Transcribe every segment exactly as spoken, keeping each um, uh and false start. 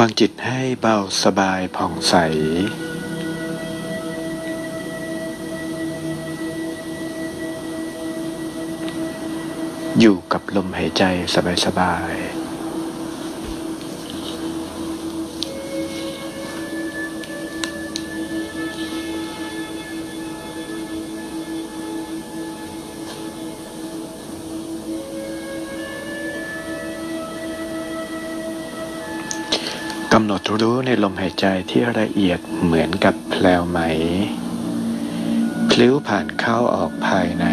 วางจิตให้เบาสบายผ่องใสอยู่กับลมหายใจสบายๆกำหนดรู้ในลมหายใจที่ละเอียดเหมือนกับแพลวไหมพลิ้วผ่านเข้าออกภายใน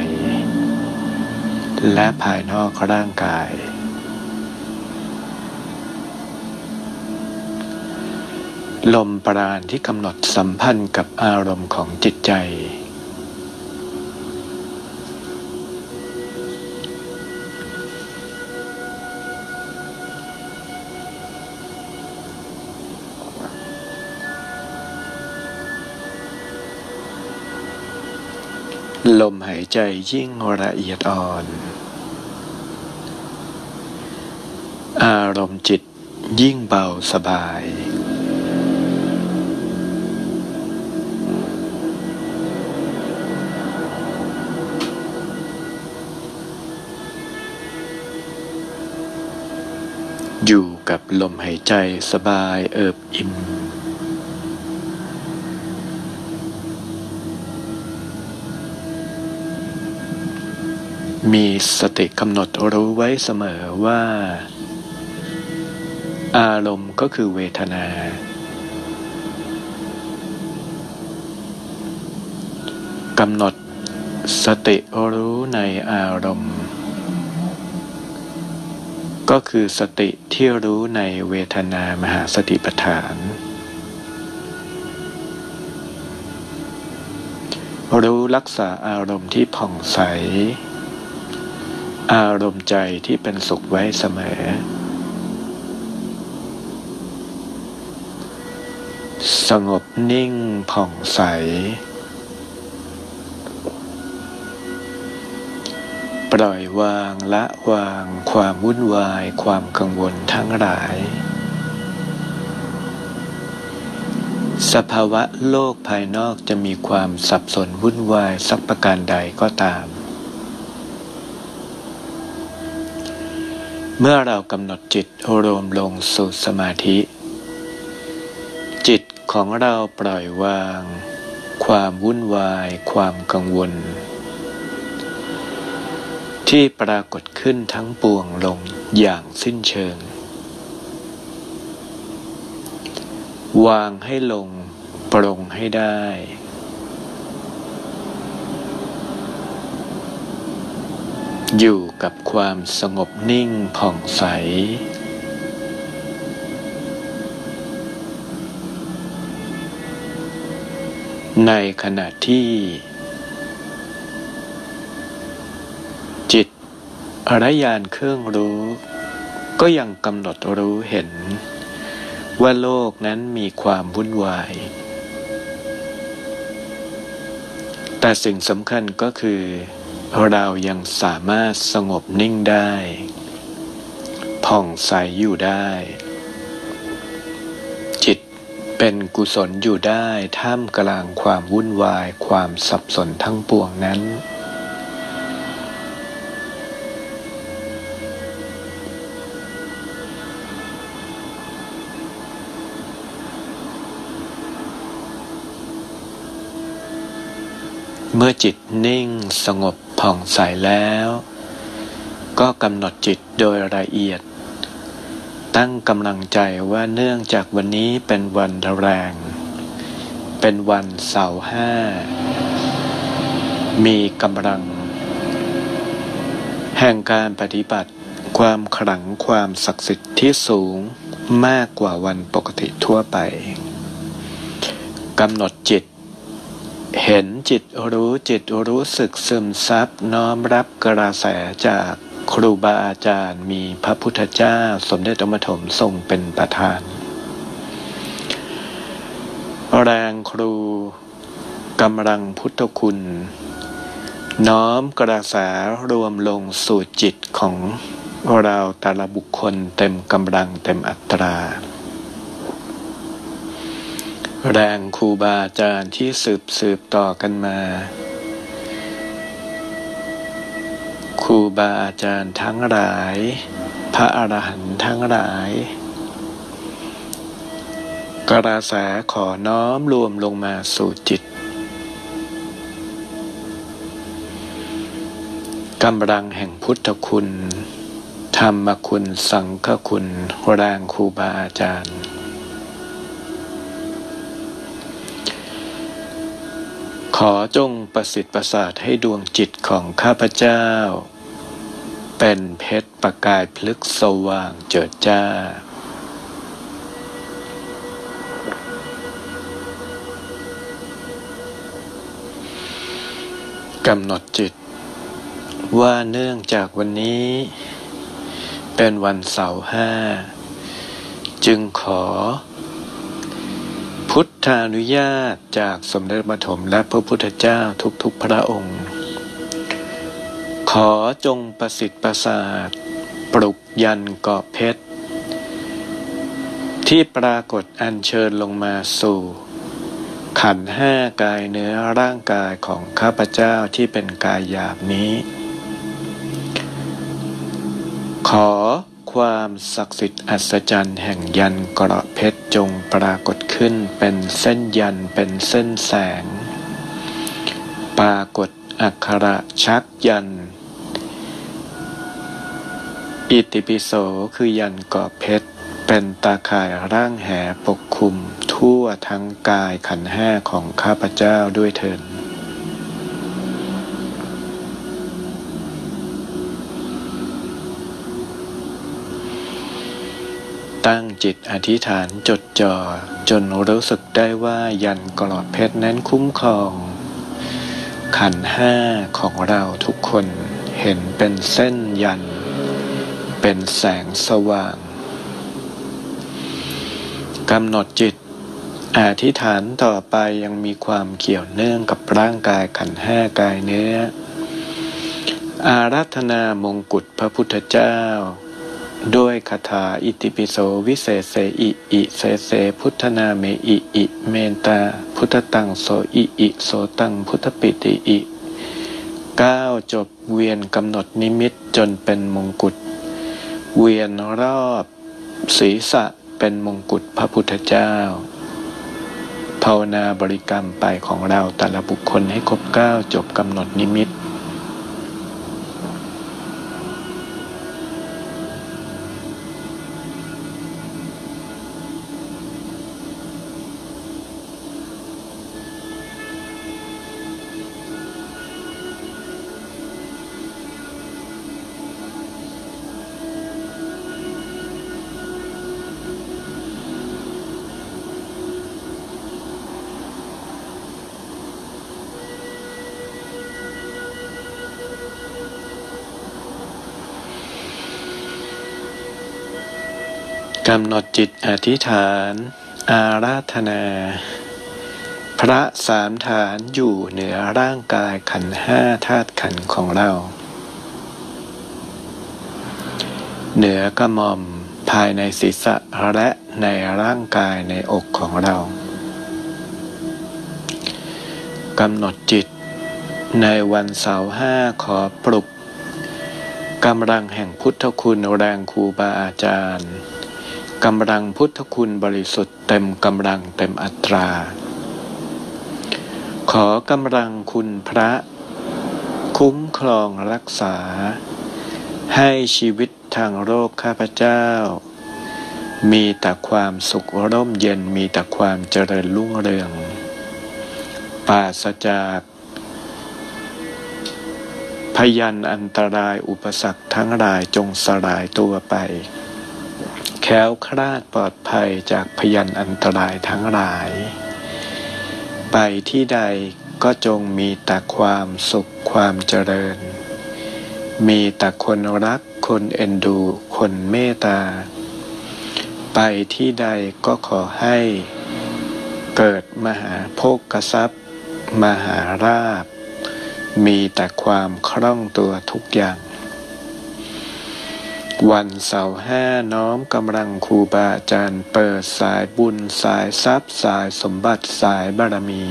และภายนอกร่างกายลมปราณที่กำหนดสัมพันธ์กับอารมณ์ของจิตใจลมหายใจยิ่งละเอียดอ่อนอารมณ์จิตยิ่งเบาสบายอยู่กับลมหายใจสบายเอิบอิ่มมีสติกำหนดรู้ไว้เสมอว่าอารมณ์ก็คือเวทนากำหนดสติรู้ในอารมณ์ก็คือสติที่รู้ในเวทนามหาสติปัฏฐานรู้รักษาอารมณ์ที่ผ่องใสอารมณ์ใจที่เป็นสุขไว้เสมอสงบนิ่งผ่องใสปล่อยวางละวางความวุ่นวายความกังวลทั้งหลายสภาวะโลกภายนอกจะมีความสับสนวุ่นวายสักประการใดก็ตามเมื่อเรากำหนดจิตรวมลงสู่สมาธิจิตของเราปล่อยวางความวุ่นวายความกังวลที่ปรากฏขึ้นทั้งปวงลงอย่างสิ้นเชิงวางให้ลงปรงให้ได้อยู่กับความสงบนิ่งผ่องใสในขณะที่จิตระยานเครื่องรู้ก็ยังกำหนดรู้เห็นว่าโลกนั้นมีความวุ่นวายแต่สิ่งสำคัญก็คือเรายังสามารถสงบนิ่งได้ผ่องใสอยู่ได้จิตเป็นกุศลอยู่ได้ท่ามกลางความวุ่นวายความสับสนทั้งปวงนั้นเมื่อจิตนิ่งสงบผ่องใสแล้วก็กำหนดจิตโดยละเอียดตั้งกำลังใจว่าเนื่องจากวันนี้เป็นวันแรงเป็นวันเสาร์ห้ามีกำลังแห่งการปฏิบัติความขลังความศักดิ์สิทธิ์ที่สูงมากกว่าวันปกติทั่วไปกำหนดจิตเห็นจิตรู้จิตรู้สึกซึมซับน้อมรับกระแสจากครูบาอาจารย์มีพระพุทธเจ้าสมเด็จองค์ปฐมทรงเป็นประธานแรงครูกำลังพุทธคุณน้อมกระแสรวมลงสู่จิตของเราแต่ละบุคคลเต็มกำลังเต็มอัตรา แรงครูบาอาจารย์ที่สืบสืบต่อกันมาครูบาอาจารย์ทั้งหลายพระอรหันต์ทั้งหลายกระแสขอน้อมรวมลงมาสู่จิตกำลังแห่งพุทธคุณธรรมคุณสังฆคุณแรงครูบาอาจารย์ขอจงประสิทธิ์ประสาทให้ดวงจิตของข้าพเจ้าเป็นเพชรประกายพลึกสว่างเจิดจ้ากำหนดจิตว่าเนื่องจากวันนี้เป็นวันเสาร์ห้าจึงขอพุทธานุญาตจากสมเด็จพระปฐมและพระพุทธเจ้าทุกๆพระองค์ขอจงประสิทธิ์ประสาทปลุกยันเกาะเพชรที่ปรากฏอัญเชิญลงมาสู่ขันธ์ห้ากายเนื้อร่างกายของข้าพเจ้าที่เป็นกายหยาบนี้ขอความศักดิ์สิทธิ์อัศจรรย์แห่งยันเกราะเพชรจงปรากฏขึ้นเป็นเส้นยันเป็นเส้นแสงปรากฏอักขระชักยันอิติปิโสคือยันเกราะเพชรเป็นตาข่ายร่างแห่ปกคลุมทั่วทั้งกายขันธ์ห้าของข้าพเจ้าด้วยเถิดตั้งจิตอธิษฐานจดจ่อจนรู้สึกได้ว่ายันเกราะเพชรนั้นคุ้มครองขันธ์ห้าของเราทุกคนเห็นเป็นเส้นยันเป็นแสงสว่างกำหนดจิตอธิษฐานต่อไปยังมีความเกี่ยวเนื่องกับร่างกายขันธ์ห้ากายเนื้ออาราธนามงกุฎพระพุทธเจ้าด้วยคาถาอิติปิโสวิเศษเสอิอิเสเสพุทธนาเมอิอิเมนตาพุทธตังโสอิอิโสตังพุทธปิติอิเก้าจบเวียนกำหนดนิมิตจนเป็นมงกุฎเวียนรอบศีรษะเป็นมงกุฎพระพุทธเจ้าภาวนาบริกรรมไปของเราแต่ละบุคคลให้ครบเก้าจบกำหนดนิมิตกำหนดจิตอธิษฐานอาราธนาพระสามฐานอยู่เหนือร่างกายขันธ์ห้าธาตุขันธ์ของเราเหนือกระหม่อมภายในศีรษะและในร่างกายในอกของเรากำหนดจิตในวันเสาร์ห้าขอปลุกกำลังแห่งพุทธคุณแรงครูบาอาจารย์กำลังพุทธคุณบริสุทธิ์เต็มกำลังเต็มอัตราขอกำลังคุณพระคุ้มครองรักษาให้ชีวิตทางโลกข้าพเจ้ามีแต่ความสุขร่มเย็นมีแต่ความเจริญรุ่งเรืองปราศจากพยันอันตรายอุปสรรคทั้งหลายจงสลายตัวไปแคล้วคลาดปลอดภัยจากพยันอันตรายทั้งหลายไปที่ใดก็จงมีแต่ความสุขความเจริญมีแต่คนรักคนเอ็นดูคนเมตตาไปที่ใดก็ขอให้เกิดมหาโภคทรัพย์มหาราภมีแต่ความคล่องตัวทุกอย่าง วันเสาร์ห้าน้อมกำลังครูบาอาจารย์เปิดสายบุญสายทรัพย์สายสมบัติสายบารมี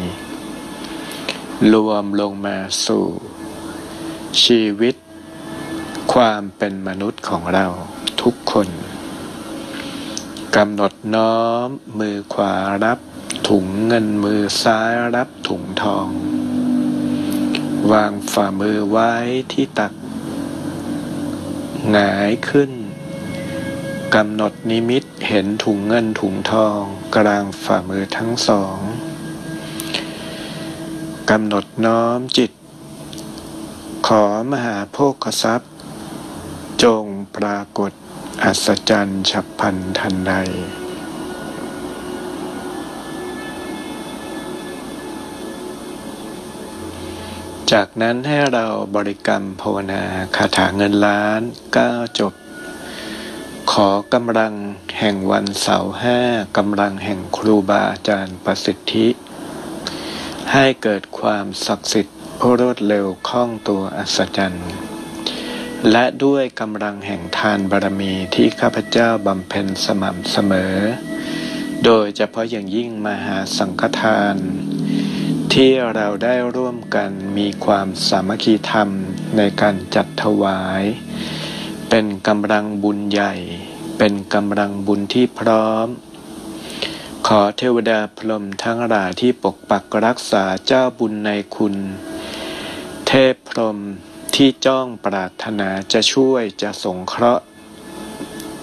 รวมลงมาสู่ชีวิตความเป็นมนุษย์ของเราทุกคนกำหนดน้อมมือขวารับถุงเงินมือซ้ายรับถุงทองวางฝ่ามือไว้ที่ตักหงายขึ้นกำหนดนิมิตเห็นถุงเงินถุงทองกลางฝ่ามือทั้งสองกำหนดน้อมจิตขอมหาโภคทรัพย์จงปรากฏอัศจรรย์ฉับพลันทันใดจากนั้นให้เราบริกรรมภาวนาคาถาเงินล้านเก้าจบขอกำลังแห่งวันเสาร์ห้ากำลังแห่งครูบาอาจารย์ประสิทธิให้เกิดความศักดิ์สิทธิ์รวดเร็วคล่องตัวอัศจรรย์และด้วยกำลังแห่งทานบารมีที่ข้าพเจ้าบำเพ็ญสม่ำเสมอโดยเฉพาะอย่างยิ่งมหาสังฆทานที่เราได้ร่วมกันมีความสามัคคีธรรมในการจัดถวายเป็นกำลังบุญใหญ่เป็นกำลังบุญที่พร้อมขอเทวดาพรหมทั้งหลายที่ปกปักรักษาเจ้าบุญในคุณเทพพรหมที่จ้องปรารถนาจะช่วยจะสงเคราะห์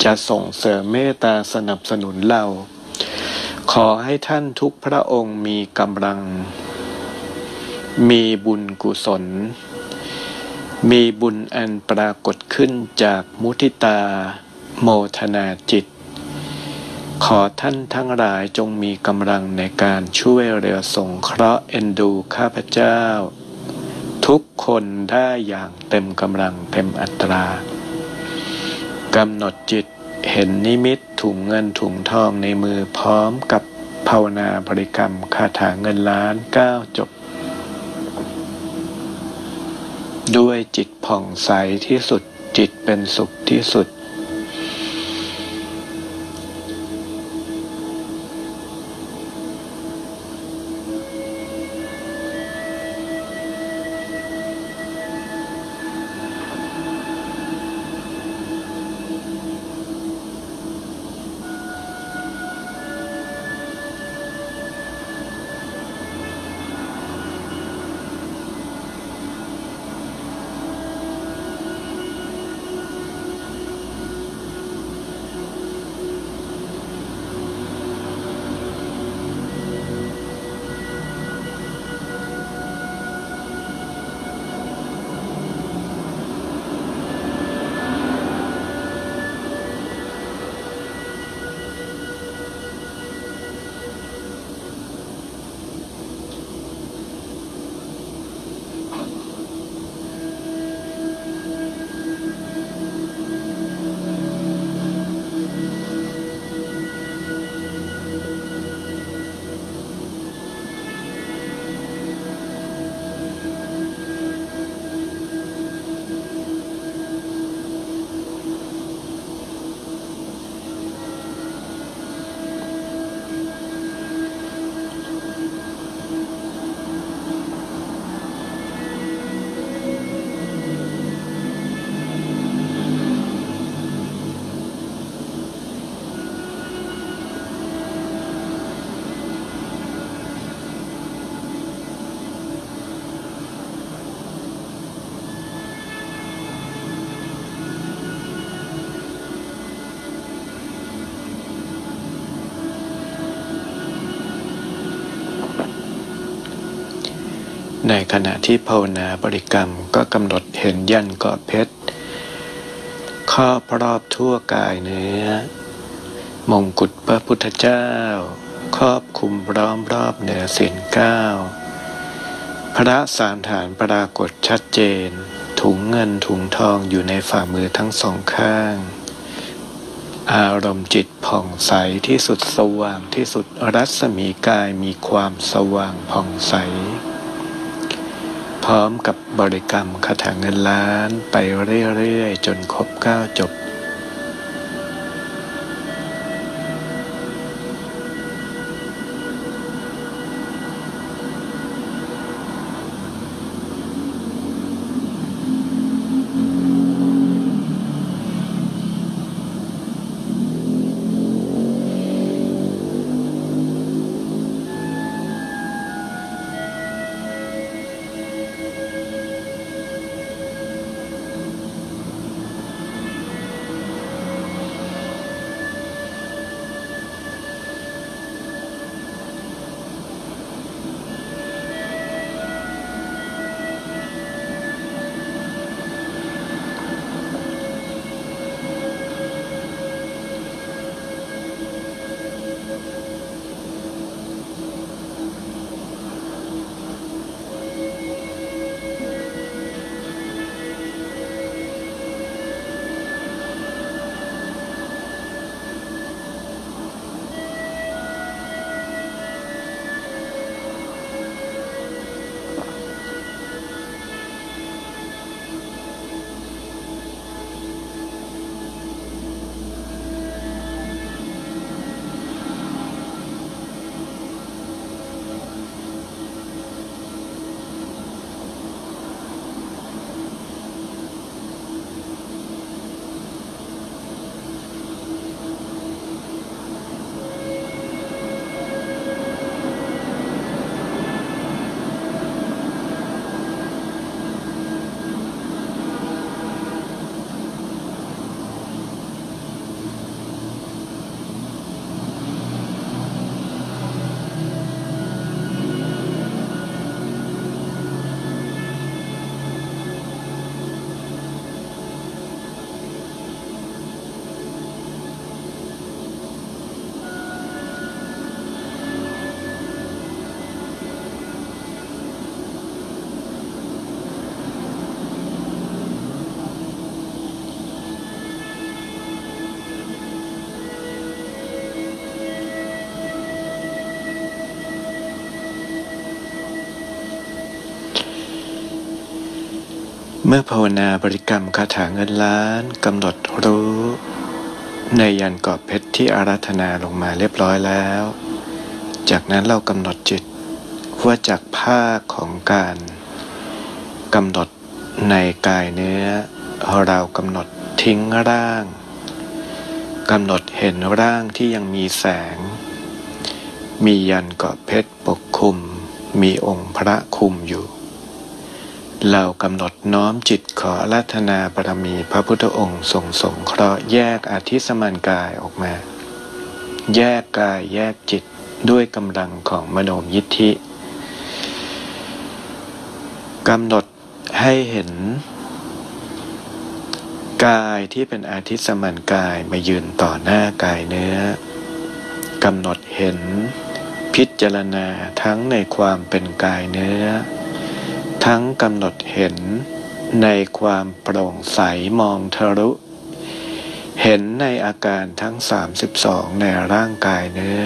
จะส่งเสริมเมตตาสนับสนุนเราขอให้ท่านทุกพระองค์มีกำลังมีบุญกุศลมีบุญอันปรากฏขึ้นจากมุทิตาโมทนาจิตขอท่านทั้งหลายจงมีกำลังในการช่วยเหลือสงเคราะห์เอ็นดูข้าพเจ้าทุกคนได้อย่างเต็มกำลังเต็มอัตรากำหนดจิตเห็นนิมิตถุงเงินถุงทองในมือพร้อมกับภาวนาบริกรรมคาถาเงินล้านเก้าจบด้วยจิตผ่องใสที่สุดจิตเป็นสุขที่สุดในขณะที่ภาวนาบริกรรมก็กำหนดเห็นยันต์เกาะเพชรครอบรอบทั่วกายเนื้อมงกุฎพระพุทธเจ้าครอบคลุมล้อมรอบเหนือศีลเก้าพระสามฐานปรากฏชัดเจนถุงเงินถุงทองอยู่ในฝ่ามือทั้งสองข้างอารมณ์จิตผ่องใสที่สุดสว่างที่สุดรัศมีกายมีความสว่างผ่องใสพร้อมกับบริกรรมคาถาเงินล้านไปเรื่อยๆจนครบเก้าจบ เมื่อภาวนาบริกรรมคาถาเงินล้านกำหนดรู้ในยันกอบเพชรที่อาราธนาลงมาเรียบร้อยแล้วจากนั้นเรากำหนดจิตว่าจากภาคของการกำหนดในกายเนื้อเรากำหนดทิ้งร่างกำหนดเห็นร่างที่ยังมีแสงมียันกอบเพชรปกคลุมมีองค์พระคุมอยู่เรากำหนดน้อมจิตขออาราธนาบารมีพระพุทธองค์ทรงสงเคราะห์แยกอธิสมานกายออกมาแยกกายแยกจิตด้วยกำลังของมโนมยิทธิกำหนดให้เห็นกายที่เป็นอธิสมานกายมายืนต่อหน้ากายเนื้อกำหนดเห็นพิจารณาทั้งในความเป็นกายเนื้อทั้งกำหนดเห็นในความโปร่งใสมองทะลุเห็นในอาการทั้งสามสิบสองในร่างกายเนื้อ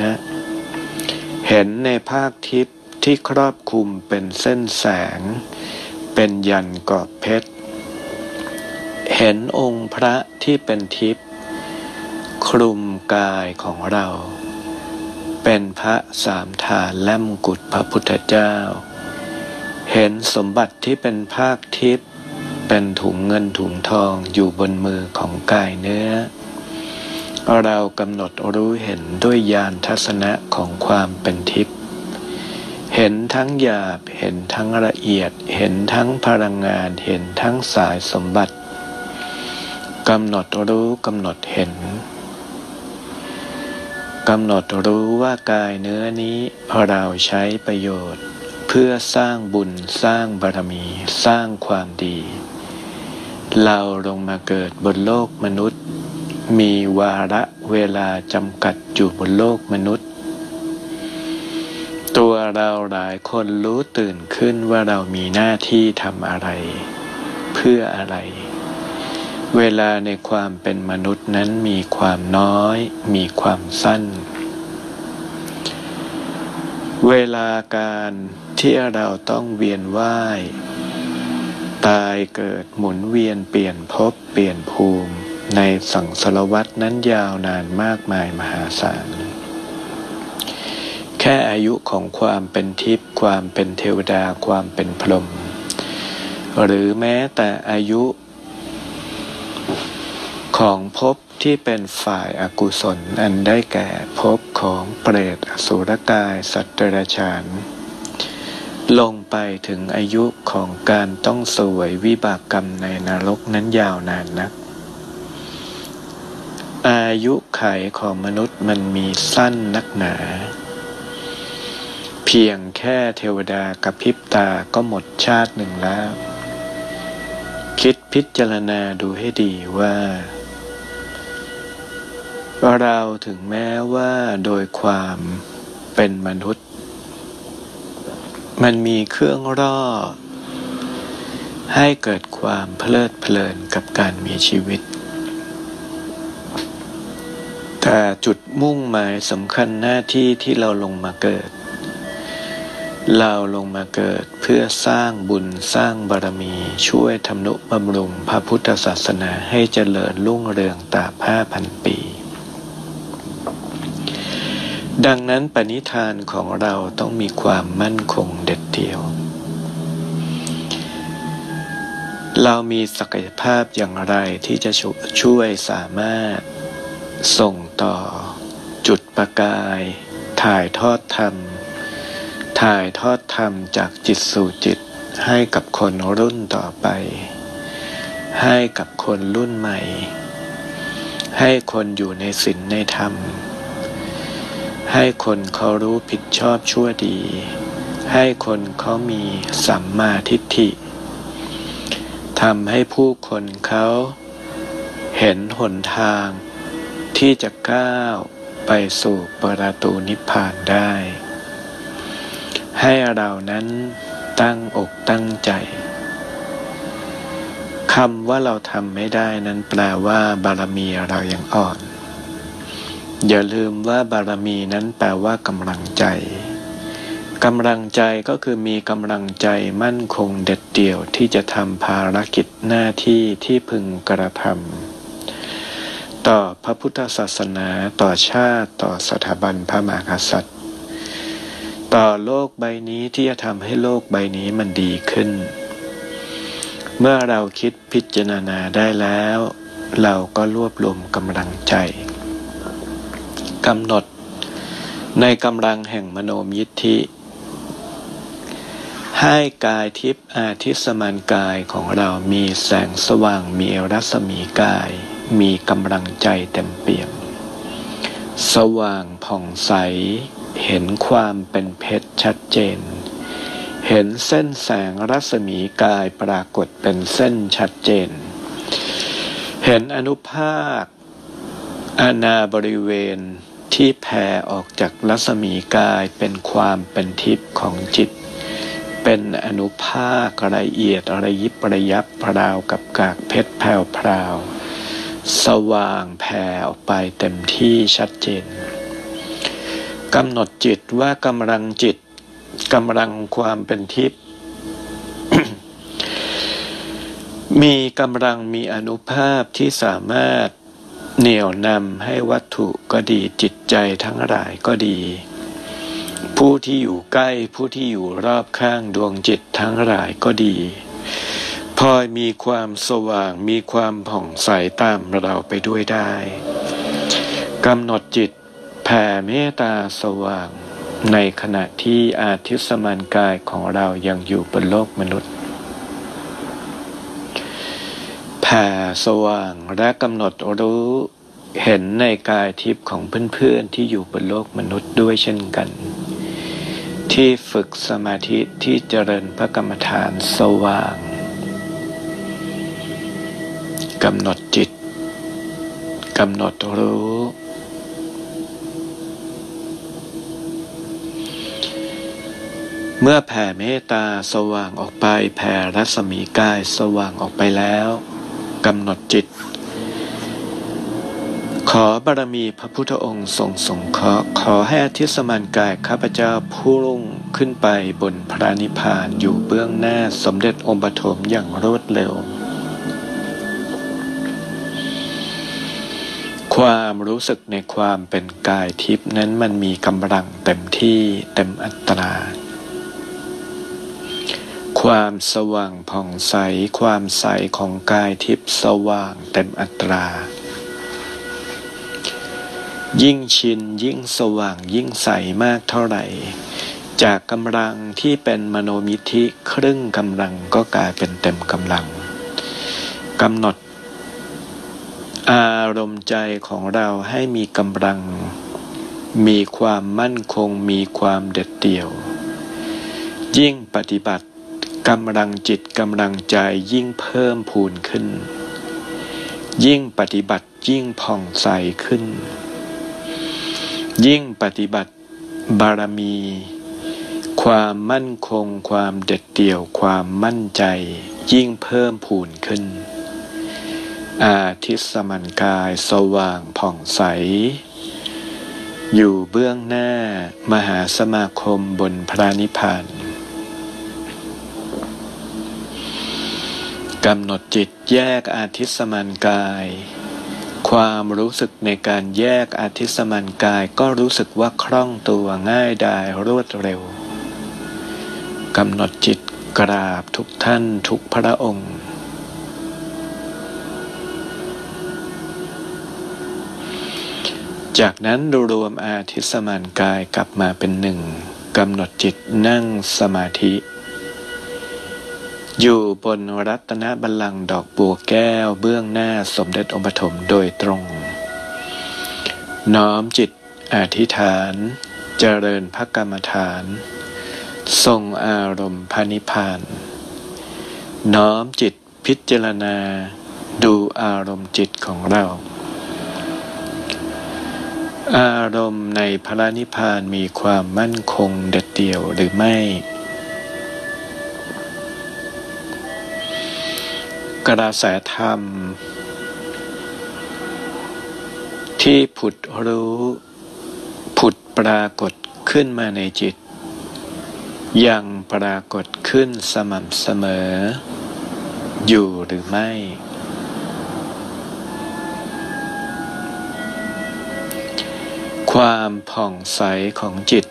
เห็นในภาคทิพย์ที่ครอบคลุมเป็นเส้นแสงเป็นยันกอบเพชรเห็นองค์พระที่เป็นทิพย์คลุมกายของเราเป็นพระสามฐานและมกุฎพระพุทธเจ้าเห็นสมบัติที่เป็นภาคทิพย์เป็นถุงเงินถุงทองอยู่บนมือของกายเนื้อเรากำหนดรู้เห็นด้วยญาณทัศนะของความเป็นทิพย์เห็นทั้งหยาบเห็นทั้งละเอียดเห็นทั้งพลังงานเห็นทั้งสายสมบัติกำหนดรู้กำหนดเห็นกำหนดรู้ว่ากายเนื้อนี้เราใช้ประโยชน์เพื่อสร้างบุญสร้างบารมีสร้างความดีเราลงมาเกิดบนโลกมนุษย์มีวาระเวลาจำกัดอยู่บนโลกมนุษย์ตัวเราหลายคนรู้ตื่นขึ้นว่าเรามีหน้าที่ทำอะไรเพื่ออะไรเวลาในความเป็นมนุษย์นั้นมีความน้อยมีความสั้นเวลาการที่เราต้องเวียนว่ายตายเกิดหมุนเวียนเปลี่ยนภพเปลี่ยนภูมิในสังสารวัฏนั้นยาวนานมากมายมหาศาลแค่อายุของความเป็นทิพย์ความเป็นเทวดาความเป็นพรหมหรือแม้แต่อายุของภพที่เป็นฝ่ายอกุศลอันได้แก่ภพของเปรตอสุรกายสัตว์เดรัจฉานลงไปถึงอายุของการต้องเสวยวิบากกรรมในนรกนั้นยาวนานนักอายุขัยของมนุษย์มันมีสั้นนักหนาเพียงแค่เทวดากระพริบตาก็หมดชาติหนึ่งแล้วคิดพิจารณาดูให้ดีว่าเราถึงแม้ว่าโดยความเป็นมนุษย์มันมีเครื่องร่อให้เกิดความเพลิดเพลินกับการมีชีวิตแต่จุดมุ่งหมายสำคัญหน้าที่ที่เราลงมาเกิดเราลงมาเกิดเพื่อสร้างบุญสร้างบารมีช่วยทำนุบำรุงพระพุทธศาสนาให้เจริญรุ่งเรืองตราบ ห้าพัน ปีดังนั้นปณิธานของเราต้องมีความมั่นคงเด็ดเดี่ยวเรามีศักยภาพอย่างไรที่จะช่วยสามารถส่งต่อจุดประกายถ่ายทอดธรรมถ่ายทอดธรรมจากจิตสู่จิตให้กับคนรุ่นต่อไปให้กับคนรุ่นใหม่ให้คนอยู่ในศีลในธรรมให้คนเขารู้ผิดชอบชั่วดีให้คนเขามีสัมมาทิฏฐิทำให้ผู้คนเขาเห็นหนทางที่จะก้าวไปสู่ประตูนิพพานได้ให้เรานั้นตั้งอกตั้งใจคำว่าเราทำไม่ได้นั้นแปลว่าบารมีเรายังอ่อนอย่าลืมว่าบารมีนั้นแปลว่ากำลังใจ กำลังใจก็คือมีกำลังใจมั่นคงเด็ดเดี่ยวที่จะทำภารกิจหน้าที่ที่พึงกระทำต่อพระพุทธศาสนาต่อชาติต่อสถาบันพระมหากษัตริย์ต่อโลกใบนี้ที่จะทำให้โลกใบนี้มันดีขึ้นเมื่อเราคิดพิจารณาได้แล้วเราก็รวบรวมกำลังใจกำหนดในกำลังแห่งมโนมยิทธิให้กายทิพย์อาทิสมานกายของเรามีแสงสว่างมีรัศมีกายมีกำลังใจเต็มเปี่ยมสว่างผ่องใสเห็นความเป็นเพชรชัดเจนเห็นเส้นแสงรัศมีกายปรากฏเป็นเส้นชัดเจนเห็นอนุภาคอาณาบริเวณที่แผ่ออกจากรัศมีกายเป็นความเป็นทิพย์ของจิตเป็นอนุภาคละเอียดระยิบระยับราวกับกากเพชรแผ่วๆสว่างแผ่ออกไปเต็มที่ชัดเจนกำหนดจิตว่ากำลังจิตกำลังความเป็นทิพย์ มีกำลังมีอานุภาพที่สามารถเหนี่ยวนำให้วัตถุก็ดีจิตใจทั้งหลายก็ดีผู้ที่อยู่ใกล้ผู้ที่อยู่รอบข้างดวงจิตทั้งหลายก็ดีพลอยมีความสว่างมีความผ่องใสตามเราไปด้วยได้กำหนดจิตแผ่เมตตาสว่างในขณะที่อาทิสมานกายของเรายังอยู่บนโลกมนุษย์แผ่สว่างและกำหนดรู้เห็นในกายทิพย์ของเพื่อนๆที่อยู่บนโลกมนุษย์ด้วยเช่นกันที่ฝึกสมาธิที่เจริญพระกรรมฐานสว่างกำหนดจิตกำหนดรู้เมื่อแผ่เมตตาสว่างออกไปแผ่รัศมีกายสว่างออกไปแล้วกำหนดจิตขอบารมีพระพุทธองค์ทรงสงเคราะห์ขอให้อาทิสมานกายข้าพเจ้าผู้รุ่งขึ้นไปบนพระนิพพานอยู่เบื้องหน้าสมเด็จองค์ปฐมอย่างรวดเร็วความรู้สึกในความเป็นกายทิพย์นั้นมันมีกำลังเต็มที่เต็มอัตราความสว่างผ่องใสความใสของกายทิพย์สว่างเต็มอัตรายิ่งชินยิ่งสว่างยิ่งใสมากเท่าไหร่จากกำลังที่เป็นมโนมิทธิครึ่งกำลังก็กลายเป็นเต็มกำลังกำหนดอารมณ์ใจของเราให้มีกำลังมีความมั่นคงมีความเด็ดเดี่ยวยิ่งปฏิบัติกำลังจิตกำลังใจยิ่งเพิ่มพูนขึ้นยิ่งปฏิบัติยิ่งผ่องใสขึ้นยิ่งปฏิบัติบารมีความมั่นคงความเด็ดเดี่ยวความมั่นใจยิ่งเพิ่มพูนขึ้นอาทิสมานกายสว่างผ่องใสอยู่เบื้องหน้ามหาสมาคมบนพระนิพพานกำหนดจิตแยกอาทิสมานกายความรู้สึกในการแยกอาทิสมานกายก็รู้สึกว่าคล่องตัวง่ายดายรวดเร็วกำหนดจิตกราบทุกท่านทุกพระองค์จากนั้นรวมอาทิสมานกายกลับมาเป็นหนึ่งกำหนดจิตนั่งสมาธิอยู่บนรัตนบัลลังก์ดอกบัวแก้วเบื้องหน้าสมเด็จองค์ปฐมโดยตรงน้อมจิตอธิษฐานเจริญพระกรรมฐานทรงอารมณ์พระนิพพานน้อมจิตพิจารณาดูอารมณ์จิตของเราอารมณ์ในพระนิพพานมีความมั่นคงเด็ดเดี่ยวหรือไม่กระแสธรรมที่ผุดรู้ผุดปรากฏขึ้นมาในจิต ยังปรากฏขึ้นสม่ำเสมออยู่หรือไม่ความผ่องใสของจิต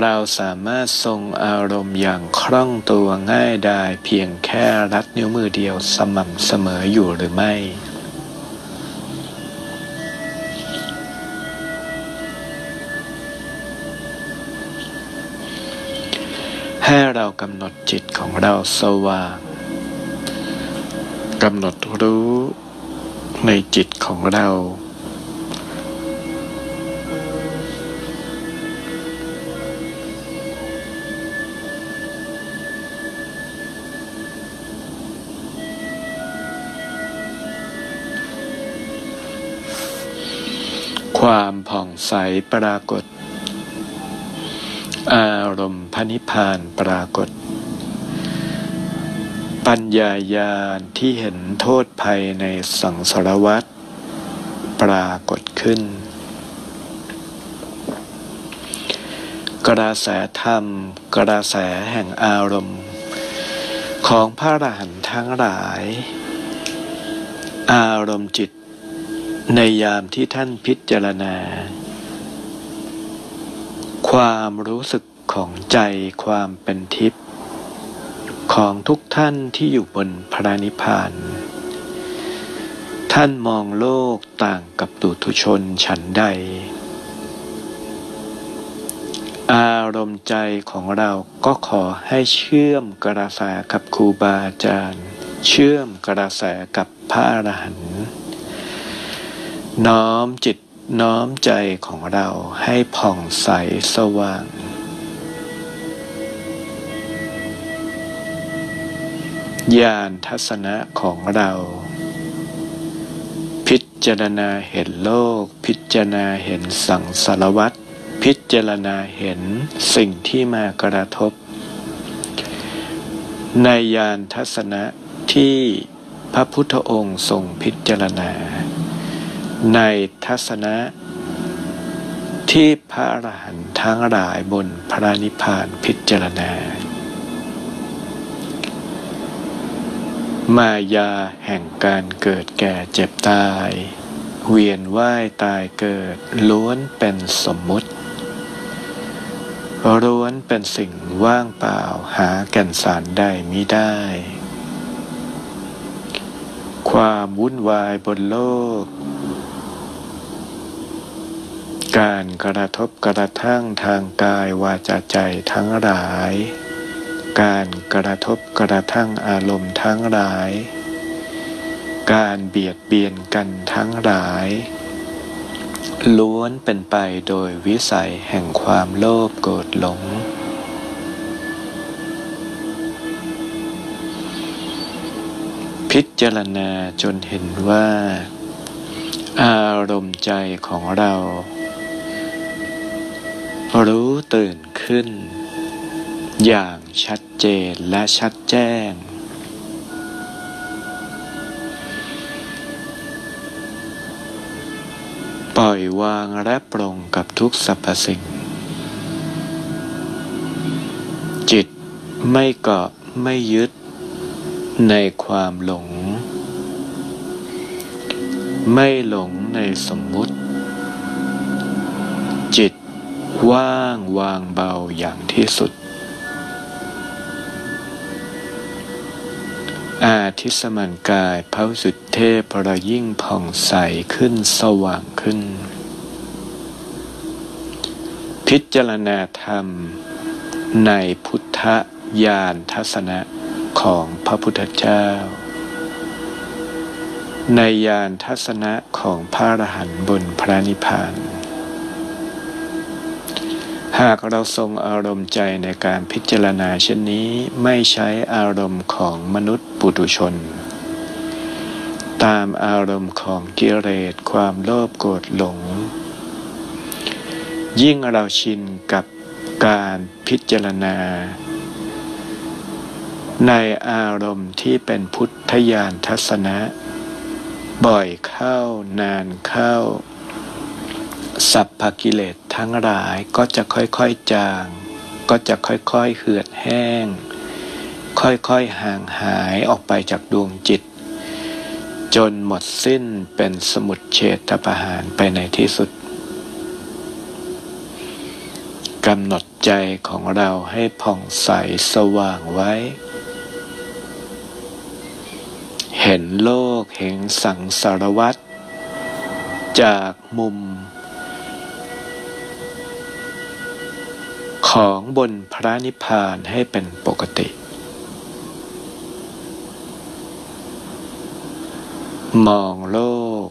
เราสามารถทรงอารมณ์อย่างคล่องตัวง่ายดายเพียงแค่รัดนิ้วมือเดียวสม่ำเสมออยู่หรือไม่ให้เรากำหนดจิตของเราสว่างกำหนดรู้ในจิตของเราความผ่องใสปรากฏอารมณ์พระนิพพานปรากฏปัญญาญาณที่เห็นโทษภัยในสังสารวัฏปรากฏขึ้นกระแสธรรมกระแสแห่งอารมณ์ของพระอรหันต์ทั้งหลายอารมณ์จิตในยามที่ท่านพิจารณาความรู้สึกของใจความเป็นทิพย์ของทุกท่านที่อยู่บนพระนิพพานท่านมองโลกต่างกับปุถุชนฉันใดอารมณ์ใจของเราก็ขอให้เชื่อมกระแสกับครูบาอาจารย์เชื่อมกระแสกับพระอรหันต์น้อมจิตน้อมใจของเราให้ผ่องใสสว่างญาณทัศนะของเราพิจารณาเห็นโลกพิจารณาเห็นสังสารวัฏพิจารณาเห็นสิ่งที่มากระทบในญาณทัศนะที่พระพุทธองค์ทรงพิจารณาในทัศนะที่พระอรหันต์ทั้งหลายบนพระนิพพานพิจารณามายาแห่งการเกิดแก่เจ็บตายเวียนว่ายตายเกิดล้วนเป็นสมมุติล้วนเป็นสิ่งว่างเปล่าหาแก่นสารใดมิได้ความวุ่นวายบนโลกการกระทบกระทั่งทางกายวาจาใจทั้งหลายการกระทบกระทั่งอารมณ์ทั้งหลายการเบียดเบียนกันทั้งหลายล้วนเป็นไปโดยวิสัยแห่งความโลภโกรธหลงพิจารณาจนเห็นว่าอารมณ์ใจของเรารู้ตื่นขึ้นอย่างชัดเจนและชัดแจ้งปล่อยวางและปรงกับทุกสรรพสิ่งจิตไม่เกาะไม่ยึดในความหลงไม่หลงในสมมุติจิตว่างวางเบาอย่างที่สุดอาทิสมันกายพระสุทธิเทพเรายิ่งผ่องใสขึ้นสว่างขึ้นพิจารณาธรรมในพุทธญาณทัศนะของพระพุทธเจ้าในญาณทัศนะของพระอรหันต์บนพระนิพพานหากเราทรงอารมณ์ใจในการพิจารณาเช่นนี้ไม่ใช้อารมณ์ของมนุษย์ปุถุชนตามอารมณ์ของกิเลสความโลภโกรธหลงยิ่งเราชินกับการพิจารณาในอารมณ์ที่เป็นพุทธญาณทัศนะบ่อยเข้านานเข้าสัพพกิเลสทั้งหลายก็จะค่อยๆจาง ก็จะค่อยๆเหือดแห้งค่อยๆห่างหายออกไปจากดวงจิตจนหมดสิ้นเป็นสมุจเฉทปหานไปในที่สุดกำหนดใจของเราให้ผ่องใสสว่างไว้เห็นโลกเห็นสังสารวัฏจากมุมของบนพระนิพพานให้เป็นปกติมองโลก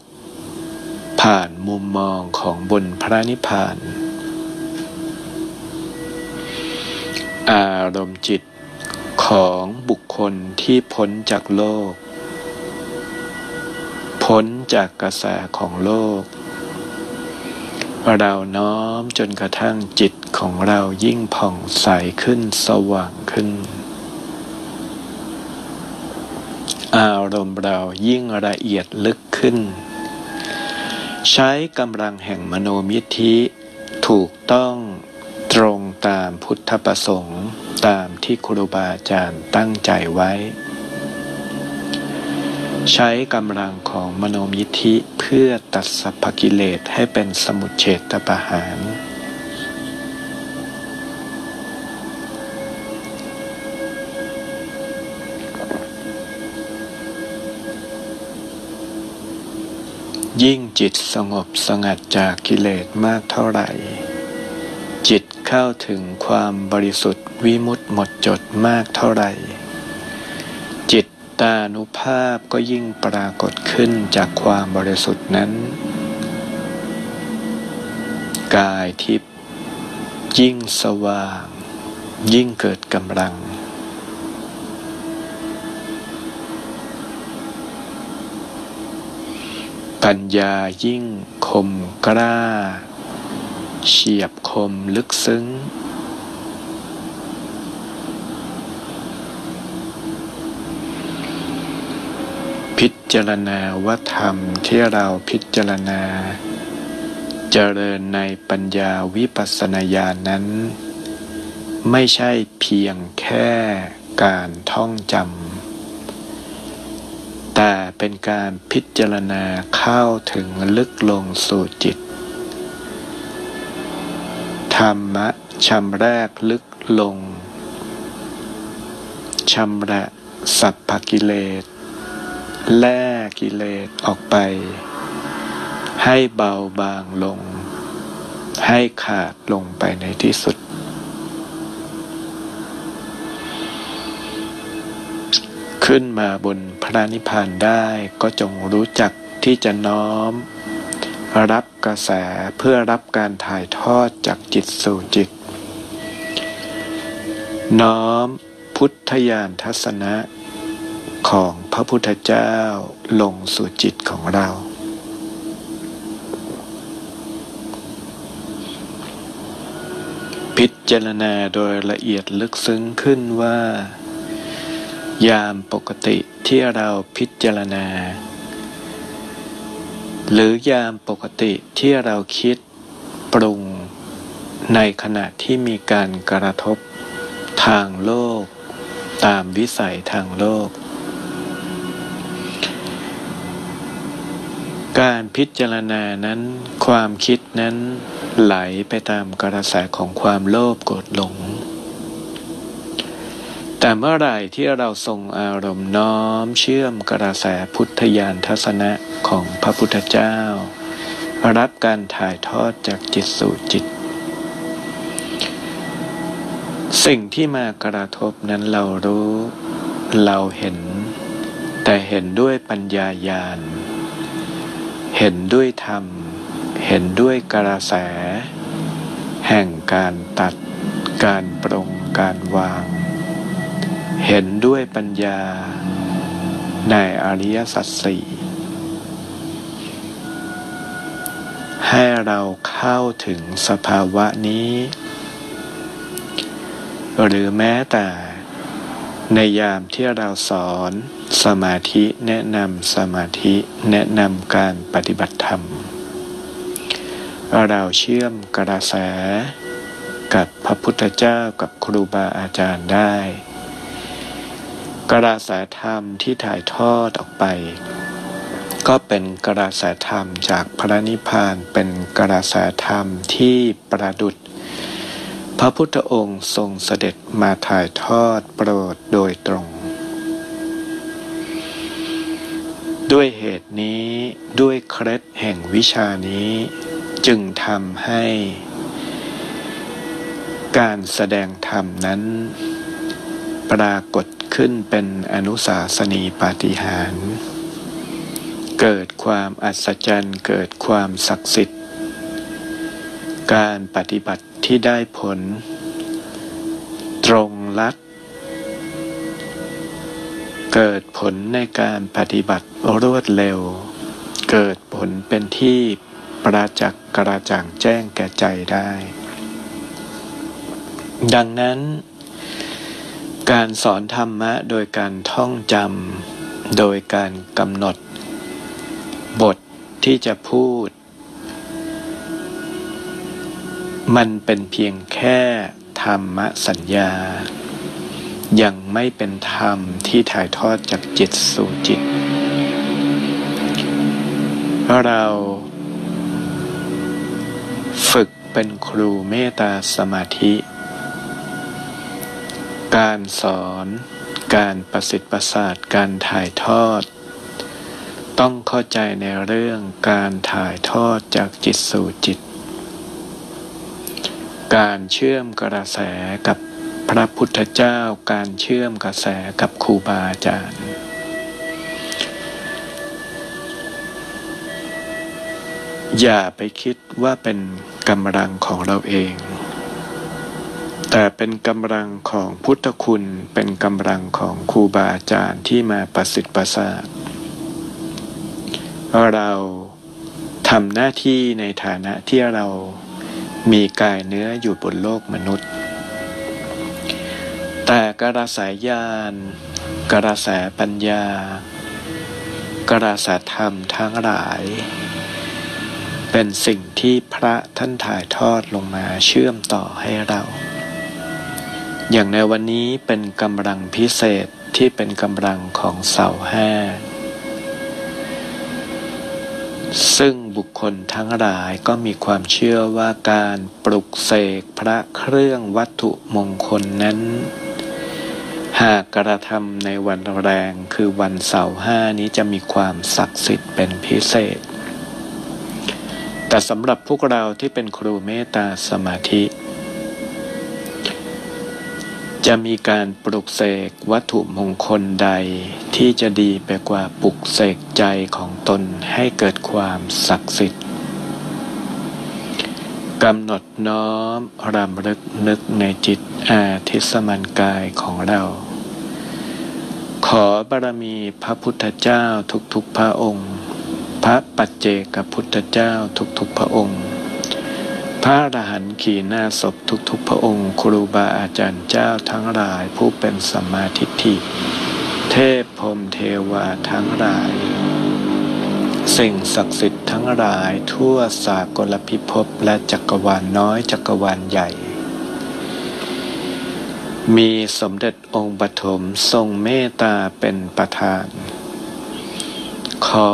ผ่านมุมมองของบนพระนิพพานอารมณ์จิตของบุคคลที่พ้นจากโลกพ้นจากกระแสของโลกเราน้อมจนกระทั่งจิตของเรายิ่งผ่องใสขึ้นสว่างขึ้นอารมณ์เรายิ่งละเอียดลึกขึ้นใช้กำลังแห่งมโนมิทธิถูกต้องตรงตามพุทธประสงค์ตามที่ครูบาอาจารย์ตั้งใจไว้ใช้กำลังของมโนมิทธิเพื่อตัดสัพพกิเลสให้เป็นสมุจเฉทปหานยิ่งจิตสงบสงัดจากกิเลสมากเท่าไหร่จิตเข้าถึงความบริสุทธิ์วิมุตติหมดจดมากเท่าไหร่จิตตานุภาพก็ยิ่งปรากฏขึ้นจากความบริสุทธิ์นั้นกายทิพย์ยิ่งสว่างยิ่งเกิดกำลังปัญญายิ่งคมกล้าเฉียบคมลึกซึ้งพิจารณาว่าธรรมที่เราพิจารณาเจริญในปัญญาวิปัสสนาญาณนั้นไม่ใช่เพียงแค่การท่องจำแต่เป็นการพิจารณาเข้าถึงลึกลงสู่จิตธรรมะชำระลึกลงชำระสัพพกิเลสแล่กิเลสออกไปให้เบาบางลงให้ขาดลงไปในที่สุดขึ้นมาบนพระนิพพานได้ก็จงรู้จักที่จะน้อมรับกระแสเพื่อรับการถ่ายทอดจากจิตสู่จิตน้อมพุทธญาณทัศนะของพระพุทธเจ้าลงสู่จิตของเราพิจารณาโดยละเอียดลึกซึ้งขึ้นว่ายามปกติที่เราพิจารณาหรือยามปกติที่เราคิดปรุงในขณะที่มีการกระทบทางโลกตามวิสัยทางโลกการพิจารณานั้นความคิดนั้นไหลไปตามกระแสของความโลภโกรธหลงแต่เมื่อไหร่ที่เราทรงอารมณ์น้อมเชื่อมกระแสพุทธญาณทัศนะของพระพุทธเจ้ารับการถ่ายทอดจากจิตสู่จิตสิ่งที่มากระทบนั้นเรารู้เราเห็นแต่เห็นด้วยปัญญาญาณเห็นด้วยธรรมเห็นด้วยกระแสแห่งการตัดการปรงการวางเห็นด้วยปัญญาในอริยสัจสี่ให้เราเข้าถึงสภาวะนี้หรือแม้แต่ในยามที่เราสอนสมาธิแนะนำสมาธิแนะนำการปฏิบัติธรรมเราเชื่อมกระแสก กับพระพุทธเจ้ากับครูบาอาจารย์ได้กระแสธรรมที่ถ่ายทอดออกไปก็เป็นกระแสธรรมจากพระนิพพานเป็นกระแสธรรมที่ประดุจพระพุทธองค์ทรงเสด็จมาถ่ายทอดโปรดโดยตรงด้วยเหตุนี้ด้วยเคล็ดแห่งวิชานี้จึงทำให้การแสดงธรรมนั้นปรากฏขึ้นเป็นอนุสาสนีปาฏิหาริย์เกิดความอัศจรรย์เกิดความศักดิ์สิทธิ์การปฏิบัติที่ได้ผลตรงลัดเกิดผลในการปฏิบัติรวดเร็วเกิดผลเป็นที่ประจักษ์กระจ่างแจ้งแก่ใจได้ดังนั้นการสอนธรรมะโดยการท่องจำโดยการกำหนดบทที่จะพูดมันเป็นเพียงแค่ธรรมสัญญายังไม่เป็นธรรมที่ถ่ายทอดจากจิตสู่จิตเราฝึกเป็นครูเมตตาสมาธิการสอนการประสิทธิ์ประสาทการถ่ายทอดต้องเข้าใจในเรื่องการถ่ายทอดจากจิตสู่จิตการเชื่อมกระแสกับพระพุทธเจ้าการเชื่อมกระแสกับครูบาอาจารย์อย่าไปคิดว่าเป็นกำลังของเราเองแต่เป็นกำลังของพุทธคุณเป็นกำลังของครูบาอาจารย์ที่มาประสิทธิ์ประสาทเราทำหน้าที่ในฐานะที่เรามีกายเนื้ออยู่บนโลกมนุษย์แต่กระแสญาณกระแสปัญญากระแสธรรมทั้งหลายเป็นสิ่งที่พระท่านถ่ายทอดลงมาเชื่อมต่อให้เราอย่างในวันนี้เป็นกำลังพิเศษที่เป็นกำลังของเสาห้าซึ่งบุคคลทั้งหลายก็มีความเชื่อว่าการปลุกเสกพระเครื่องวัตถุมงคลนั้นหากกระทำในวันแรงคือวันเสาร์ห้านี้จะมีความศักดิ์สิทธิ์เป็นพิเศษแต่สำหรับพวกเราที่เป็นครูเมตตาสมาธิจะมีการปลุกเสกวัตถุมงคลใดที่จะดีไปกว่าปลุกเสกใจของตนให้เกิดความศักดิ์สิทธิ์กำหนดน้อมรำลึกนึกในจิตอาทิสมันกายของเราขอบารมีพระพุทธเจ้าทุกๆพระองค์พระปัจเจกพุทธเจ้าทุกๆพระองค์พระอรหันต์ขีณาสพทุกๆพระองค์ครูบาอาจารย์เจ้าทั้งหลายผู้เป็นสัมมาทิฏฐิเทพพรหมเทวาทั้งหลายสิ่งศักดิ์สิทธิ์ทั้งหลายทั่วสากลพิภพและจักรวาลน้อยจักรวาลใหญ่มีสมเด็จองค์ปฐมทรงเมตตาเป็นประธานขอ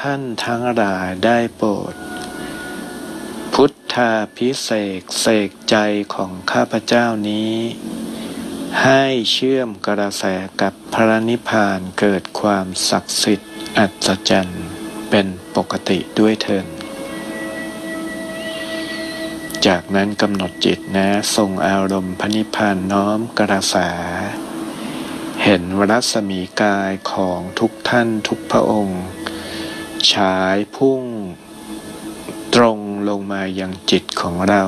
ท่านทั้งหลายได้โปรดพุทธาภิเษกเสกใจของข้าพเจ้านี้ให้เชื่อมกระแสกับพระนิพพานเกิดความศักดิ์สิทธิ์อัศจรรย์เป็นปกติด้วยเถิดจากนั้นกำหนดจิตนะส่งอารมณ์พระนิพพานน้อมกระแสเห็นรัศมีกายของทุกท่านทุกพระองค์ฉายพุ่งตรงลงมายังจิตของเรา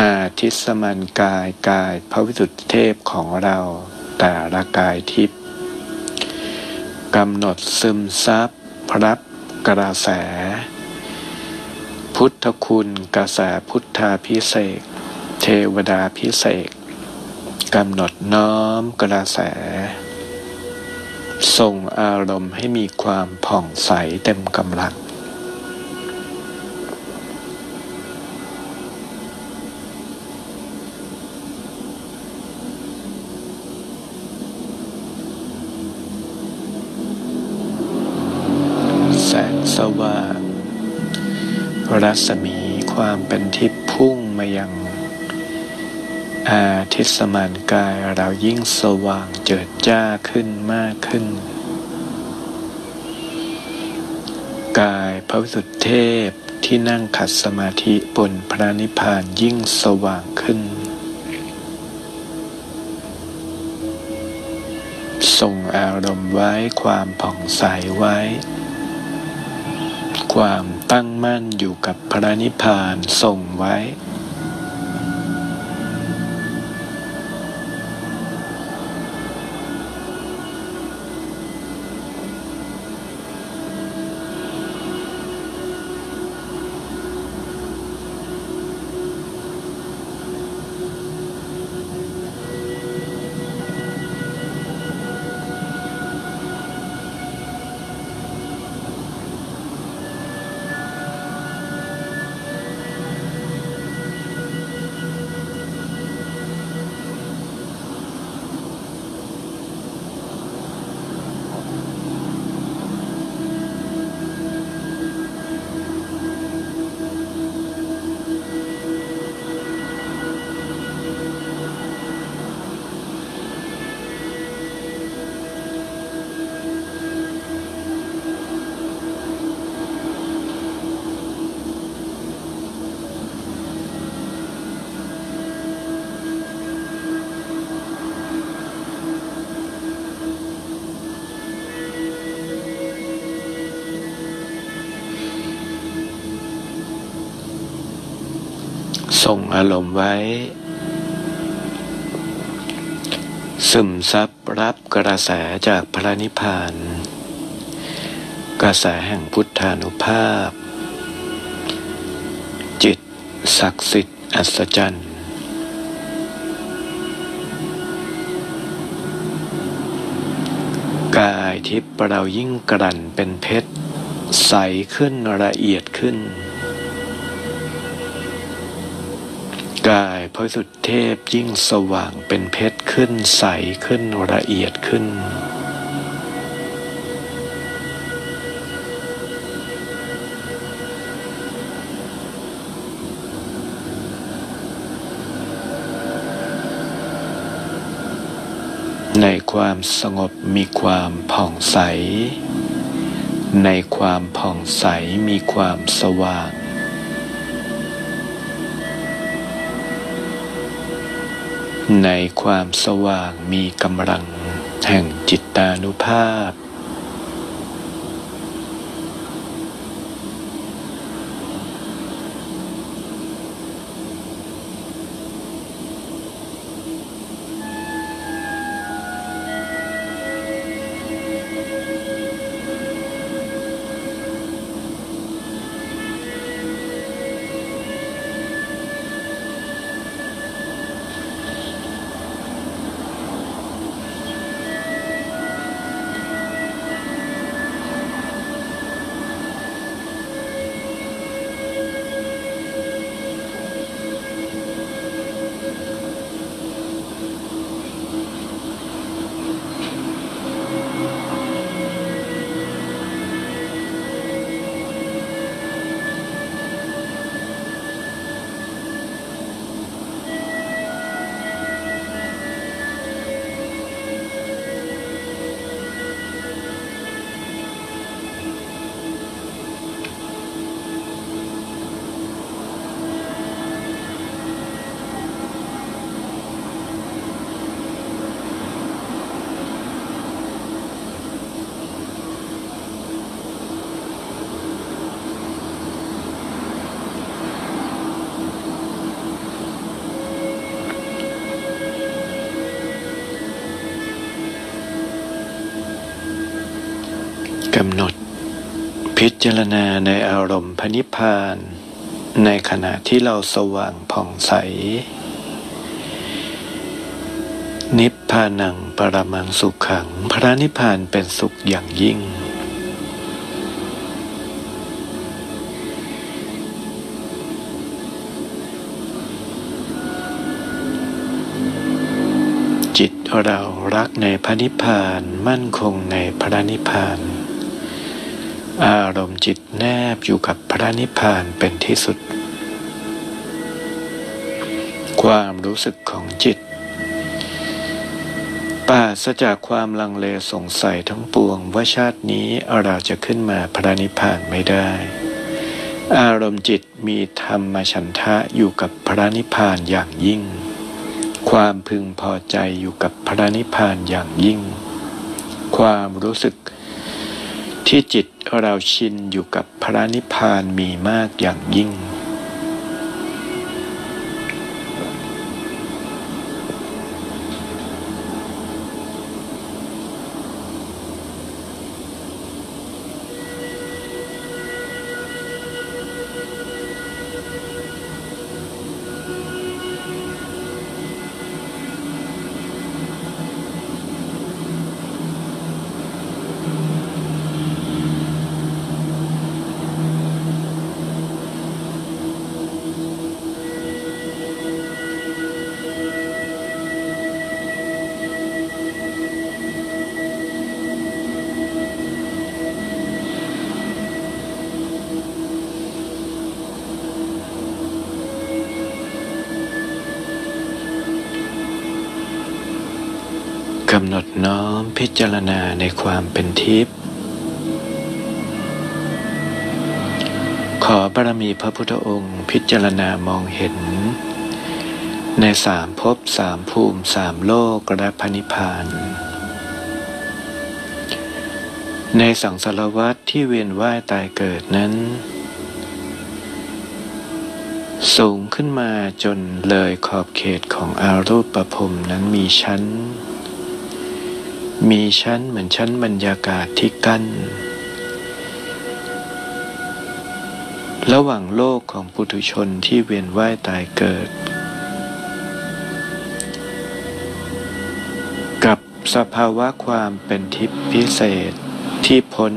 อาทิสมันกายกายพระวิสุทธิเทพของเราแต่ละกายทิพย์กำหนดซึมซับรับกระแสพุทธคุณกระแสพุทธาภิเษกเทวดาภิเษกกำหนดน้อมกระแสส่งอารมณ์ให้มีความผ่องใสเต็มกำลัง สว่างรัศมีความเป็นทิพย์พุ่งมายังอาทิตย์สมานกายเรายิ่งสว่างเจิดจ้าขึ้นมากขึ้นกายพระวิสุทธิเทพที่นั่งขัดสมาธิบนพระนิพพานยิ่งสว่างขึ้นทรงอารมณ์ไว้ความผ่องใสไว้ความตั้งมั่นอยู่กับพระนิพพานทรงไว้ทรงอารมณ์ไว้ซึมซับรับกระแสจากพระนิพพานกระแสแห่งพุทธานุภาพจิตศักดิ์สิทธิ์อัศจรรย์กายทิพย์เรายิ่งกลั่นเป็นเพชรใสขึ้นละเอียดขึ้นกายพระวิสุทธิเทพยิ่งสว่างเป็นเพชรขึ้นใสขึ้นละเอียดขึ้นในความสงบมีความผ่องใสในความผ่องใสมีความสว่างในความสว่างมีกำลังแห่งจิตตานุภาพกำหนดพิจารณาในอารมณ์พระนิพพานในขณะที่เราสว่างผ่องใสนิพพานังปรมังสุขังพระนิพพานเป็นสุขอย่างยิ่งจิตเรารักในพระนิพพานมั่นคงในพระนิพพาน อารมณ์จิตแนบอยู่กับพระนิพพานเป็นที่สุดความรู้สึกของจิตปราศจากความลังเลสงสัยทั้งปวงว่าชาตินี้เราจะขึ้นมาพระนิพพานไม่ได้อารมณ์จิตมีธรรมฉันทะอยู่กับพระนิพพานอย่างยิ่งความพึงพอใจอยู่กับพระนิพพานอย่างยิ่งความรู้สึกที่จิตเราชินอยู่กับพระนิพพานมีมากอย่างยิ่งกำหนดน้อมพิจารณาในความเป็นทิพย์ขอบารมีพระพุทธองค์พิจารณามองเห็นในสามภพสามภูมิสามโลกและพระนิพพานในสังสารวัฏที่เวียนว่ายตายเกิดนั้นสูงขึ้นมาจนเลยขอบเขตของอารูปพรหมนั้นมีชั้นมีชั้นเหมือนชั้นบรรยากาศที่กั้นระหว่างโลกของปุถุชนที่เวียนว่ายตายเกิดกับสภาวะความเป็นทิพย์พิเศษที่พ้น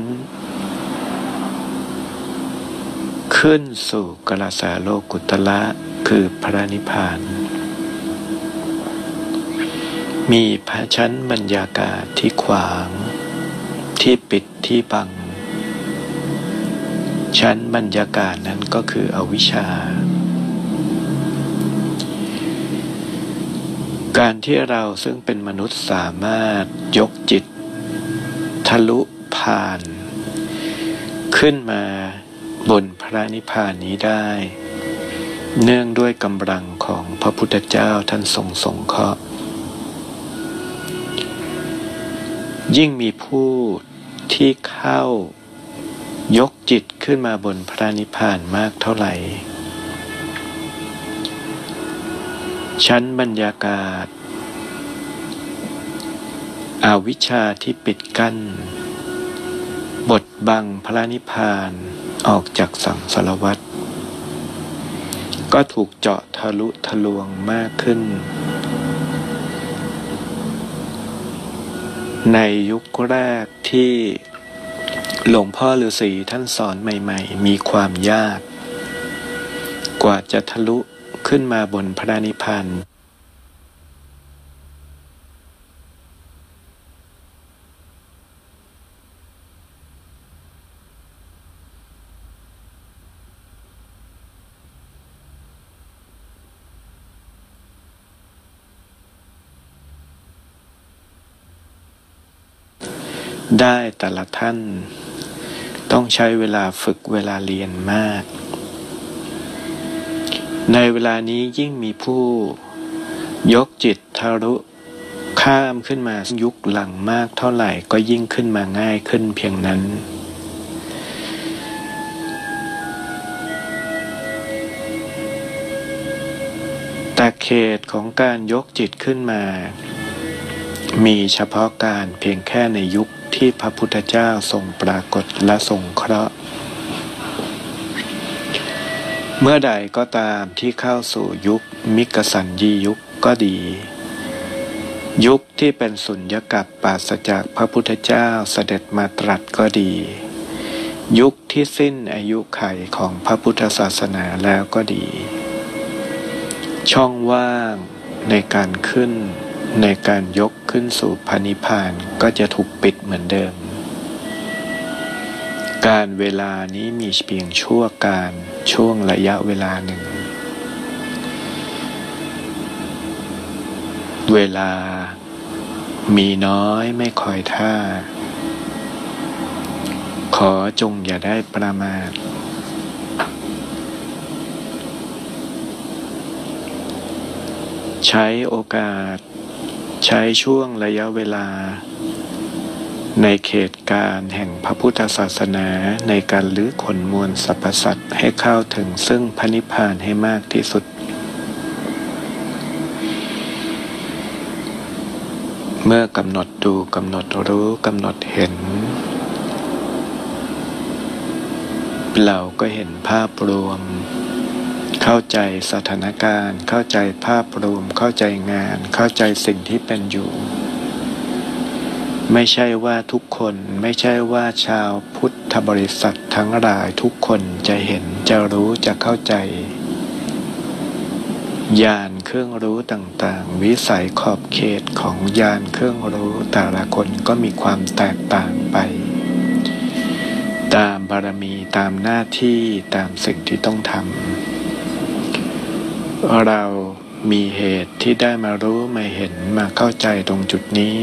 ขึ้นสู่กระแสโลกุตตระคือพระนิพพานมีพระชั้นบรรยากาศที่ขวางที่ปิดที่บังชั้นบรรยากาศนั้นก็คืออวิชชาการที่เราซึ่งเป็นมนุษย์สามารถยกจิตทะลุผ่านขึ้นมาบนพระนิพพานนี้ได้เนื่องด้วยกำลังของพระพุทธเจ้าท่านทรงสงเคราะห์ยิ่งมีผู้ที่เข้ายกจิตขึ้นมาบนพระนิพพานมากเท่าไหร่ชั้นบรรยากาศอวิชชาที่ปิดกั้นบดบังพระนิพพานออกจากสังสารวัฏก็ถูกเจาะทะลุทะลวงมากขึ้นในยุคแรกที่หลวงพ่อฤาษีท่านสอนใหม่ๆมีความยากกว่าจะทะลุขึ้นมาบนพระนิพพานได้แต่ละท่านต้องใช้เวลาฝึกเวลาเรียนมากในเวลานี้ยิ่งมีผู้ยกจิตทะลุข้ามขึ้นมายุคหลังมากเท่าไหร่ก็ยิ่งขึ้นมาง่ายขึ้นเพียงนั้นแต่เขตของการยกจิตขึ้นมามีเฉพาะการเพียงแค่ในยุคที่พระพุทธเจ้าทรงปรากฏและทรงเคราะห์เมื่อใดก็ตามที่เข้าสู่ยุคมิกสัญญียุคก็ดียุคที่เป็นสุญญกัปปราศจากพระพุทธเจ้าเสด็จมาตรัสก็ดียุคที่สิ้นอายุไขของพระพุทธศาสนาแล้วก็ดีช่องว่างในการขึ้นในการยกขึ้นสู่พระนิพพานก็จะถูกปิดเหมือนเดิม การเวลานี้มีเพียงชั่วการช่วงระยะเวลาหนึ่งเวลามีน้อยไม่คอยท่าขอจงอย่าได้ประมาทใช้โอกาสใช้ช่วงระยะเวลาในเขตการแห่งพระพุทธศาสนาในการลื้อขนมวลสรรพสัตว์ให้เข้าถึงซึ่งพระนิพพานให้มากที่สุดเมื่อกำหนดดูกำหนดรู้กำหนดเห็นเราก็เห็นภาพรวมเข้าใจสถานการณ์เข้าใจภาพรวมเข้าใจงานเข้าใจสิ่งที่เป็นอยู่ไม่ใช่ว่าทุกคนไม่ใช่ว่าชาวพุทธบริษัททั้งหลายทุกคนจะเห็นจะรู้จะเข้าใจญาณเครื่องรู้ต่างๆวิสัยขอบเขตของญาณเครื่องรู้แต่ละคนก็มีความแตกต่างไปตามบารมีตามหน้าที่ตามสิ่งที่ต้องทำเรามีเหตุที่ได้มารู้มาเห็นมาเข้าใจตรงจุดนี้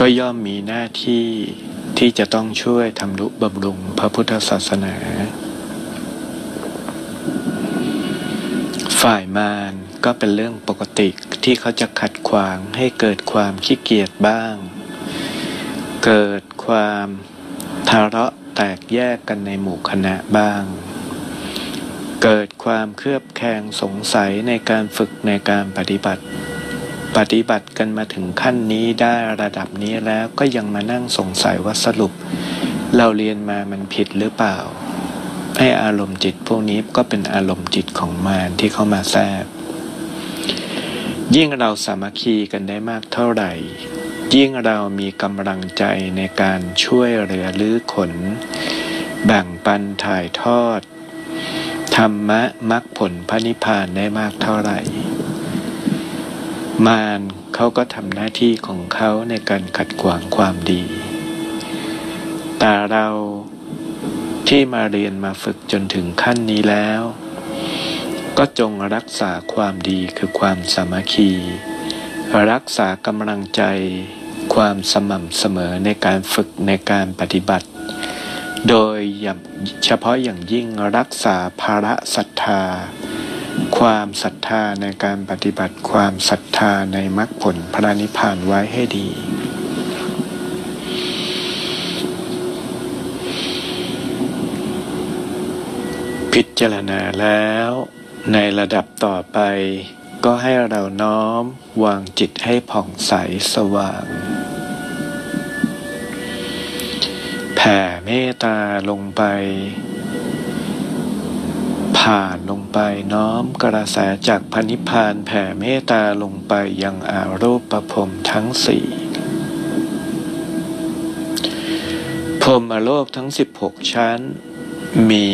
ก็ย่อมมีหน้าที่ที่จะต้องช่วยทำนุบำรุงพระพุทธศาสนาฝ่ายมารก็เป็นเรื่องปกติที่เขาจะขัดขวางให้เกิดความขี้เกียจบ้างเกิดความทะเลาะแตกแยกกันในหมู่คณะบ้างเกิดความเคลือบแคลงสงสัยในการฝึกในการปฏิบัติปฏิบัติกันมาถึงขั้นนี้ได้ระดับนี้แล้วก็ยังมานั่งสงสัยว่าสรุปเราเรียนมามันผิดหรือเปล่าให้อารมณ์จิตพวกนี้ก็เป็นอารมณ์จิตของมารที่เข้ามาแทรกยิ่งเราสามัคคีกันได้มากเท่าไหร่ยิ่งเรามีกำลังใจในการช่วยเหลือลื้อขนแบ่งปันถ่ายทอดธรรมะมรรคผลพระนิพพานได้มากเท่าไหร่มารเขาก็ทำหน้าที่ของเขาในการขัดขวางความดีแต่เราที่มาเรียนมาฝึกจนถึงขั้นนี้แล้วก็จงรักษาความดีคือความสามัคคีรักษากำลังใจความสม่ำเสมอในการฝึกในการปฏิบัติโดยเฉพาะอย่างยิ่งรักษาภาระศรัทธาความศรัทธาในการปฏิบัติความศรัทธาในมรรคผลพระนิพพานไว้ให้ดีพิจารณาแล้วในระดับต่อไปก็ให้เราน้อมวางจิตให้ผ่องใสสว่างแผ่เมตตาลงไปผ่านลงไปน้อมกระแสจากพระนิพพานแผ่เมตตาลงไปยังอารูปพรหมทั้งสี่พรหมโลกทั้งสิบหกชั้นมี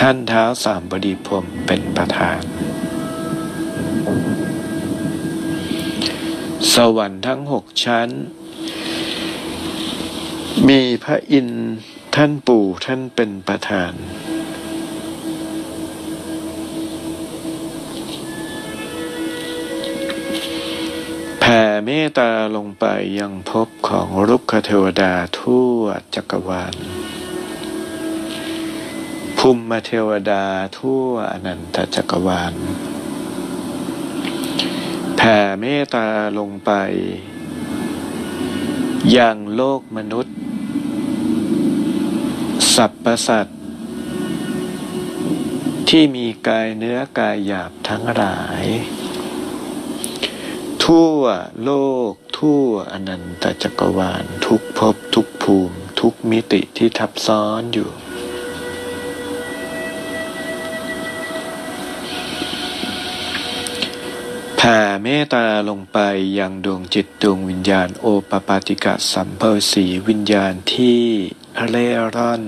ท่านท้าวสามบดีพรหมเป็นประธานสวรรค์ทั้งหกชั้นมีพระอินทร์ท่านปู่ท่านเป็นประธานแผ่เมตตาลงไปยังภพของรุกขเทวดาทั่วจักรวาลภุมมเทวดาทั่วอนันตจักรวาลแผ่เมตตาลงไปยังโลกมนุษย์สรรพสัตว์ที่มีกายเนื้อกายหยาบทั้งหลายทั่วโลกทั่วอนันตจักรวาลทุกภพทุกภูมิทุกมิติที่ทับซ้อนอยู่แผ่เมตตาลงไปยังดวงจิตดวงวิญญาณโอปปาติกสัมภเวสีวิญญาณที่เร่ร่อน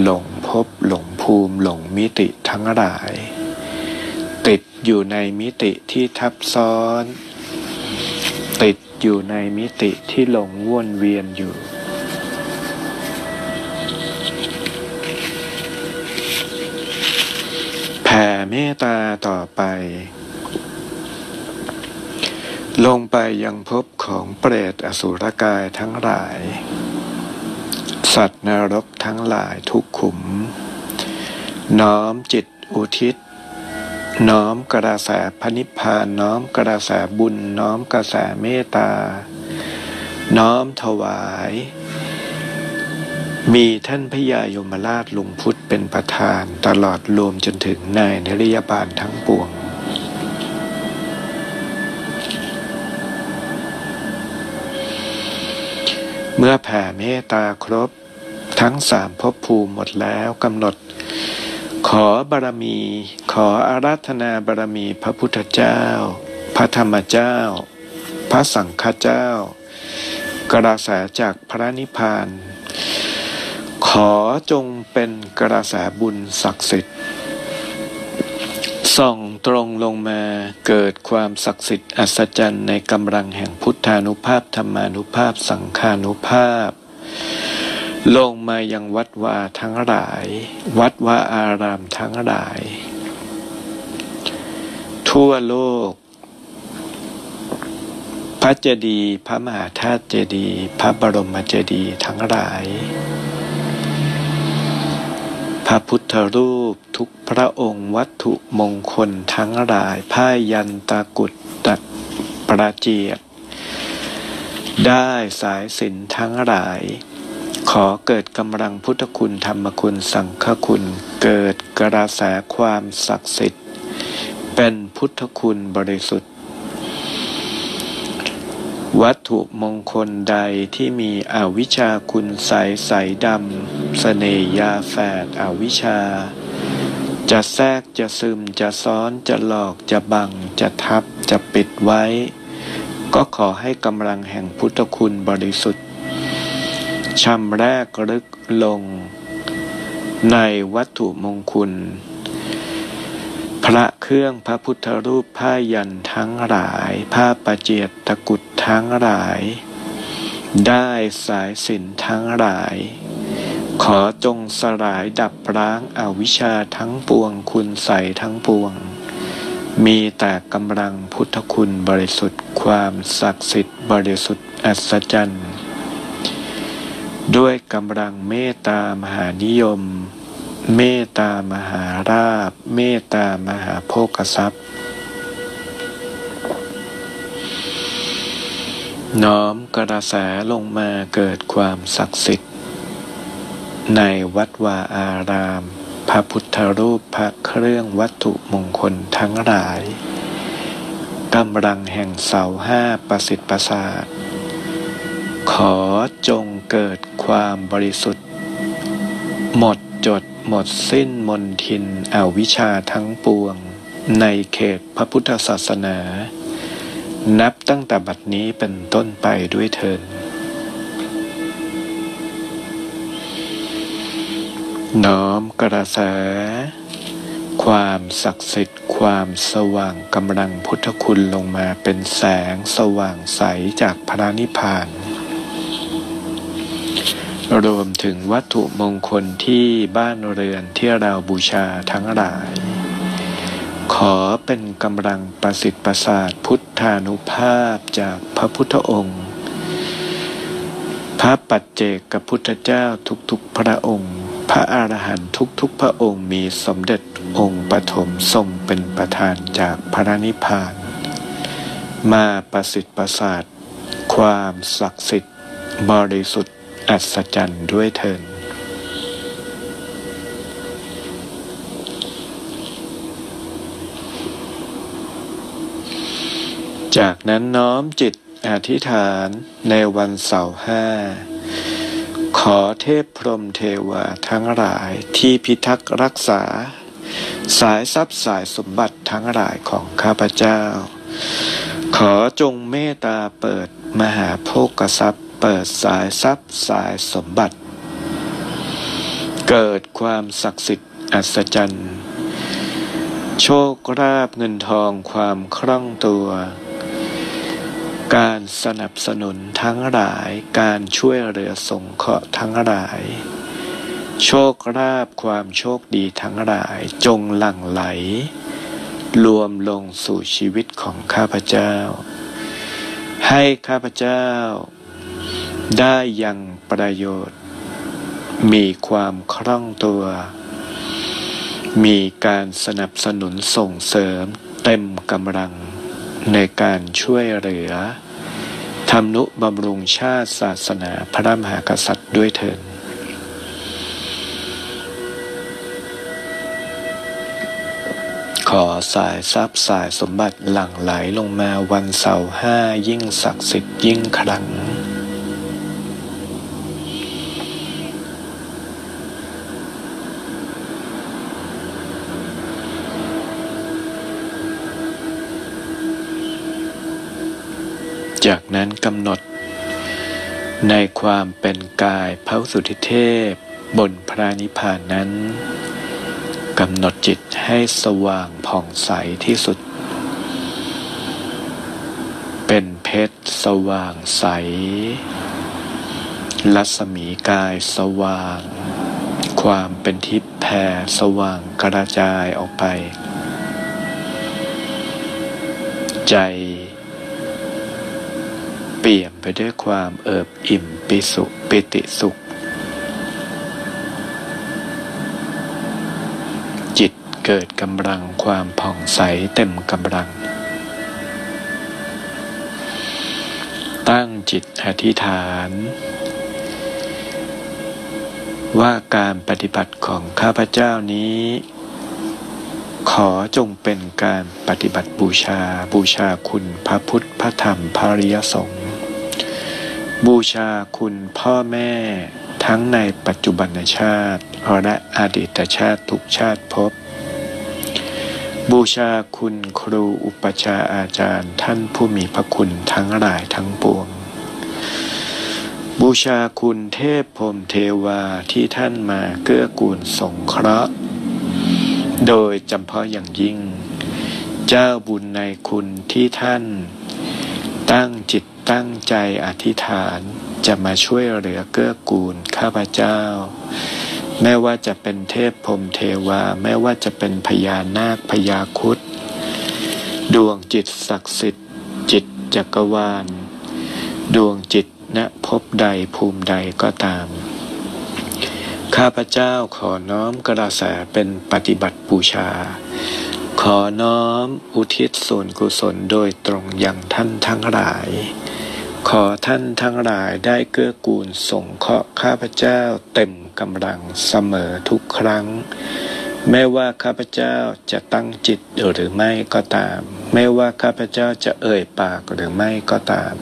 หลงภพหลงภูมิหลงมิติทั้งหลายติดอยู่ในมิติที่ทับซ้อนติดอยู่ในมิติที่หลงวนเวียนอยู่ ตตาต่อไปลงไปยังภพของเปรตอสุรกายทั้งหลายสัตว์นรกทั้งหลายทุกขุมน้อมจิตอุทิศน้อมกระแสพระนิพพานน้อมกระแสบุญน้อมกระแสเมตตาน้อมถวายมีท่านพญายมราชลุงพุทธเป็นประธานตลอดรวมจนถึงนายนิริยบาลทั้งปวงเมื่อแผ่เมตตาครบทั้งสามภพภูมิหมดแล้วกำหนดขอบารมีขออาราธนาบารมีพระพุทธเจ้าพระธรรมเจ้าพระสังฆเจ้ากระแสจากพระนิพพานขอจงเป็นกระแสบุญศักดิ์สิทธิ์ส่องตรงลงมาเกิดความศักดิ์สิทธิ์อัศจรรย์ในกำลังแห่งพุทธานุภาพธรรมานุภาพสังฆานุภาพลงมายังวัดวาทั้งหลายวัดวาอารามทั้งหลายทั่วโลกพระเจดีย์พระมหาธาตุเจดีย์พระบรมเจดีย์ทั้งหลายพระพุทธรูปทุกพระองค์วัตถุมงคลทั้งหลายผ้ายันตะกุดตัดประเจียดได้สายสิญจน์ทั้งหลายขอเกิดกำลังพุทธคุณธรรมคุณสังฆคุณเกิดกระแสความศักดิ์สิทธิ์เป็นพุทธคุณบริสุทธิ์วัตถุมงคลใดที่มีอวิชชาคุณใสใสดำเสน่หยาแฝดอวิชชาจะแทรกจะซึมจะซ้อนจะหลอกจะบังจะทับจะปิดไว้ก็ขอให้กำลังแห่งพุทธคุณบริสุทธิ์ชำระลึกลงในวัตถุมงคลพระเครื่องพระพุทธรูปผ้ายันทั้งหลายผ้าประเจียดตะกุดทั้งหลายได้สายสิญจน์ทั้งหลายขอจงสลายดับร้างอวิชชาทั้งปวงคุณใสทั้งปวงมีแต่กำลังพุทธคุณบริสุทธิ์ความศักดิ์สิทธิ์บริสุทธิ์อัศจรรย์ด้วยกำลังเมตตามหานิยมเมตตามหาราภเมตตามหาโภคทรัพย์น้อมกระแสลงมาเกิดความศักดิ์สิทธิ์ในวัดวาอารามพระพุทธรูปพระเครื่องวัตถุมงคลทั้งหลายกำลังแห่งเสาห้าประสิทธิ์ประสาทขอจงเกิดความบริสุทธิ์หมดจดหมดสิ้นมนทินอวิชชาทั้งปวงในเขตพระพุทธศาสนานับตั้งแต่บัดนี้เป็นต้นไปด้วยเถิดน้อมกระแสความศักดิ์สิทธิ์ความสว่างกำลังพุทธคุณลงมาเป็นแสงสว่างใสจากพระนิพพานรวมถึงวัตถุมงคลที่บ้านเรือนที่เราบูชาทั้งหลายขอเป็นกำลังประสิทธิ์ประสาทพุทธานุภาพจากพระพุทธองค์พระปัจเจกพุทธเจ้าทุกๆพระองค์พระอรหันต์ทุกๆพระองค์มีสมเด็จองค์ปฐมทรงเป็นประธานจากพระนิพพานมาประสิทธิ์ประสาทความศักดิ์สิทธิ์บริสุทธิ์อัศจรรย์ด้วยเถิดจากนั้นน้อมจิตอธิษฐานในวันเสาร์ห้าขอเทพพรหมเทวาทั้งหลายที่พิทักษ์รักษาสายทรัพย์สายสมบัติทั้งหลายของข้าพเจ้าขอจงเมตตาเปิดมหาโภคทรัพย์เปิดสายทรัพย์สายสมบัติเกิดความศักดิ์สิทธิ์อัศจรรย์โชคลาภเงินทองความคล่องตัวการสนับสนุนทั้งหลายการช่วยเหลือสงเคราะห์ทั้งหลายโชคลาภความโชคดีทั้งหลายจงหลั่งไหล รวมลงสู่ชีวิตของข้าพเจ้าให้ข้าพเจ้าได้ยังประโยชน์มีความคล่องตัวมีการสนับสนุนส่งเสริมเต็มกำลังในการช่วยเหลือทำนุบำรุงชาติศาสนาพระมหากษัตริย์ด้วยเถิดขอสายทรัพย์สายสมบัติหลั่งไหลลงมาวันเสาร์ห้ายิ่งศักดิ์สิทธิ์ยิ่งครั้งจากนั้นกำหนดในความเป็นกายพระสุทธิเทพบนพระนิพพานนั้นกำหนดจิตให้สว่างผ่องใสที่สุดเป็นเพชรสว่างใสรัศมีกายสว่างความเป็นทิพย์แผ่สว่างกระจายออกไปใจเปี่ยมไปด้วยความเอิบอิ่มปิสุปิติสุขเกิดกำลังความผ่องใสเต็มกำลังตั้งจิตอธิษฐานว่าการปฏิบัติของข้าพเจ้านี้ขอจงเป็นการปฏิบัติบูชาบูชาคุณพระพุทธพระธรรมพระอริยสงฆ์บูชาคุณพ่อแม่ทั้งในปัจจุบันชาติและอดีตชาติทุกชาติภพบูชาคุณครูอุปัชฌาย์อาจารย์ท่านผู้มีพระคุณทั้งหลายทั้งปวงบูชาคุณเทพพรหมเทวาที่ท่านมาเกื้อกูลสงเคราะห์โดยจำเพาะอย่างยิ่งเจ้าบุญในคุณที่ท่านตั้งจิตตั้งใจอธิษฐานจะมาช่วยเหลือเกื้อกูลข้าพเจ้าแม้ว่าจะเป็นเทพพรหมเทวาแม้ว่าจะเป็นพญานาคพญาครุฑดวงจิตศักดิ์สิทธิ์จิตจักรวาลดวงจิตณภพใดภูมิใดก็ตามข้าพเจ้าขอน้อมกระแสเป็นปฏิบัติบูชาขอน้อมอุทิศส่วนกุศลโดยตรงอย่างท่านทั้งหลายขอท่านทั้งหลายได้เกื้อกูลส่งเคราะห์ข้าพเจ้าเต็มกำลังเสมอทุกครั้งแม้ว่าข้าพเจ้าจะตั้งจิตหรือไม่ก็ตามแม้ว่าข้าพเจ้าจะเอ่ยปากหรือไม่ก็ตาม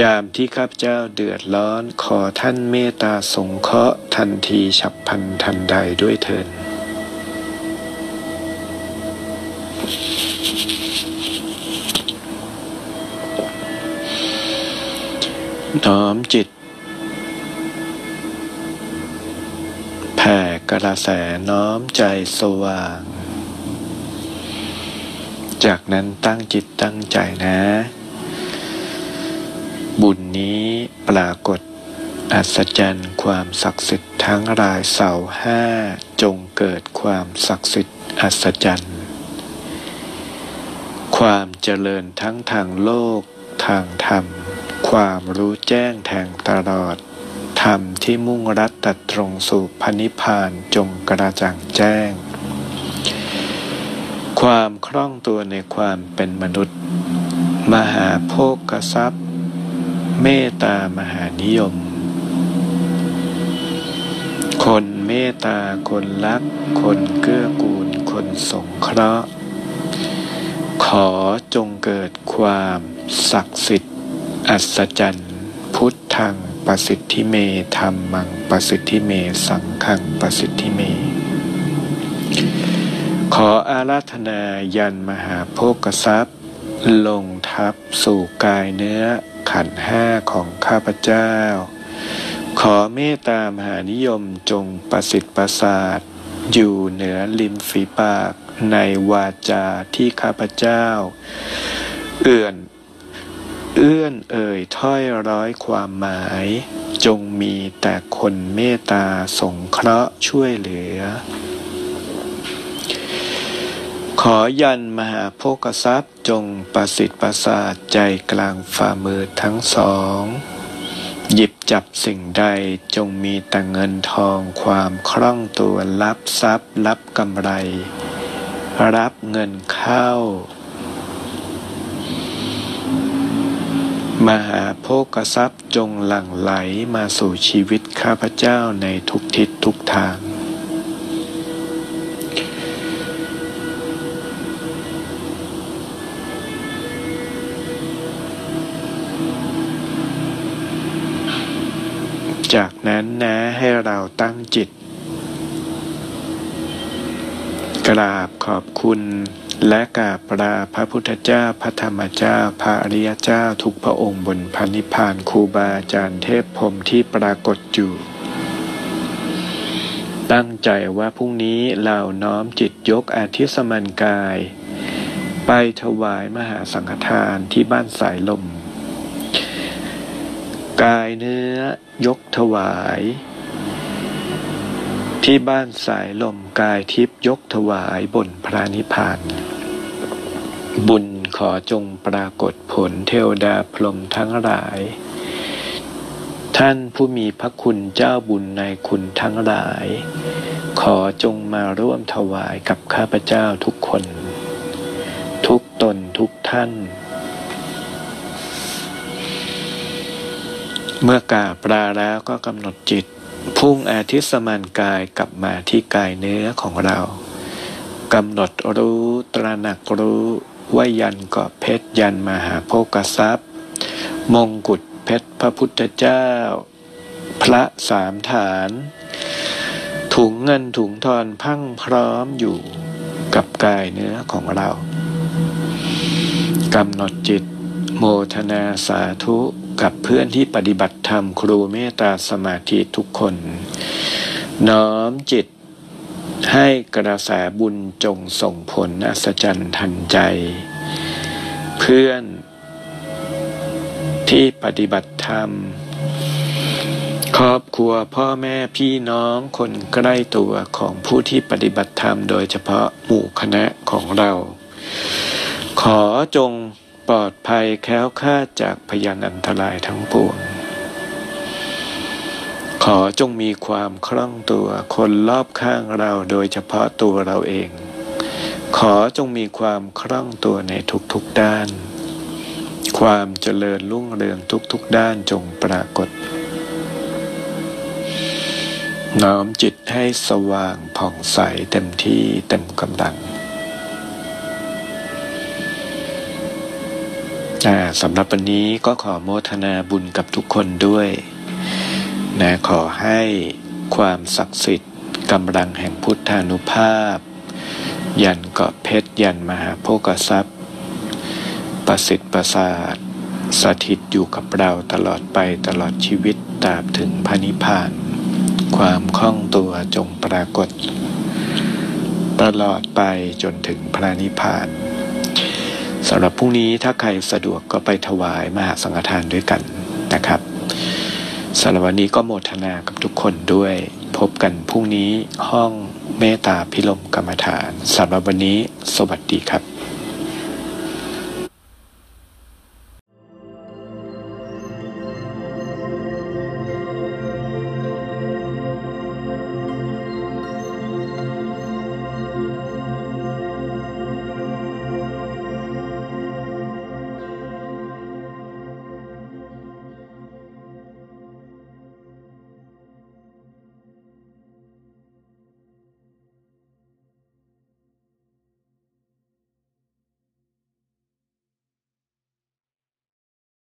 ยามที่ข้าพเจ้าเดือดร้อนขอท่านเมตตาสงเคราะห์ทันทีฉับพลันทันใดด้วยเถิดน้อมจิตแผ่กระแสน้อมใจสว่างจากนั้นตั้งจิตตั้งใจนะบุญนี้ปรากฏอัศจรรย์ความศักดิ์สิทธิ์ทั้งหลายเสาห้าจงเกิดความศักดิ์สิทธิ์อัศจรรย์ความเจริญทั้งทางโลกทางธรรมความรู้แจ้งแทงตลอดธรรมที่มุ่งรัดตัดตรงสู่พระนิพพานจงกระจ่างแจ้งความคล่องตัวในความเป็นมนุษย์มหาโภคทรัพย์เมตตามหานิยมคนเมตตาคนรักคนเกื้อกูลคนสงเคราะห์ขอจงเกิดความศักดิ์สิทธิ์อัศจรรย์พุทธังประสิทธิเมธัมมังประสิทธิเมสังฆังประสิทธิเมขออาราธนายันมหาโภคทรัพย์ลงทับสู่กายเนื้อขันธ์ห้าของข้าพเจ้าขอเมตตามหานิยมจงประสิทธิ์ประสาทอยู่เหนือริมฝีปากในวาจาที่ข้าพเจ้าเอื่อนเอื้อนเอ่ยถ้อยร้อยความหมายจงมีแต่คนเมตตาสงเคราะห์ช่วยเหลือ ขอยันมหาโภคทรัพย์จงประสิทธิ์ประสาทใจกลางฝ่ามือทั้งสองหยิบจับสิ่งใดจงมีแต่เงินทองความคล่องตัวรับทรัพย์รับกำไรรับเงินเข้ามหาโภคทรัพย์จงหลั่งไหลมาสู่ชีวิตข้าพเจ้าในทุกทิศทุกทางจากนั้นนะให้เราตั้งจิตกราบขอบคุณและกราบลาพระพุทธเจ้าพระธรรมเจ้าพระอริยเจ้าทุกพระองค์บนพระนิพพานครูบาอาจารย์เทพพรหมที่ปรากฏอยู่ตั้งใจว่าพรุ่งนี้เราน้อมจิตยกอาทิสมันกายไปถวายมหาสังฆทานที่บ้านสายลมกายเนื้อยกถวายที่บ้านสายลมกายทิพย์ยกถวายบนพระนิพพานบุญขอจงปรากฏผลเทวดาพรหมทั้งหลายท่านผู้มีพระคุณเจ้าบุญในคุณทั้งหลายขอจงมาร่วมถวายกับข้าพเจ้าทุกคนทุกตนทุกท่านเมื่อกราบลาแล้วก็กำหนดจิตพุ่งอาทิสมันกายกลับมาที่กายเนื้อของเรากำหนดรู้ตระหนักรู้ว่ายันเกาะเพชรยันมหาโภคทรัพย์มงกุฎเพชรพระพุทธเจ้าพระสามฐานถุงเงินถุงทองพังพร้อมอยู่กับกายเนื้อของเรากำหนดจิตโมทนาสาธุกับเพื่อนที่ปฏิบัติธรรมครูเมตตาสมาธิทุกคนน้อมจิตให้กระแสบุญจงส่งผลอัศจรรย์ทันใจเพื่อนที่ปฏิบัติธรรมครอบครัวพ่อแม่พี่น้องคนใกล้ตัวของผู้ที่ปฏิบัติธรรมโดยเฉพาะหมู่คณะของเราขอจงปลอดภัยแคล้วคลาดจากพยานอันตรายทั้งปวงขอจงมีความคล่องตัวคนรอบข้างเราโดยเฉพาะตัวเราเองขอจงมีความคล่องตัวในทุกๆด้านความเจริญรุ่งเรืองทุกๆด้านจงปรากฏน้อมจิตให้สว่างผ่องใสเต็มที่เต็มกำลังสำหรับวันนี้ก็ขอโมทนาบุญกับทุกคนด้วยนะขอให้ความศักดิ์สิทธิ์กำลังแห่งพุทธานุภาพยันเกาะเพชรยันมหาโภคทรัพย์ประสิทธิ์ประสาทสถิตอยู่กับเราตลอดไปตลอดชีวิตตราบถึงพระนิพพานความคล่องตัวจงปรากฏตลอดไปจนถึงพระนิพพานสำหรับพรุ่งนี้ถ้าใครสะดวกก็ไปถวายมหาสังฆทานด้วยกันนะครับสำหรับวันนี้ก็โมทนากับทุกคนด้วยพบกันพรุ่งนี้ห้องเมตตาพิรมกรรมฐานสำหรับวันนี้สวัสดีครับ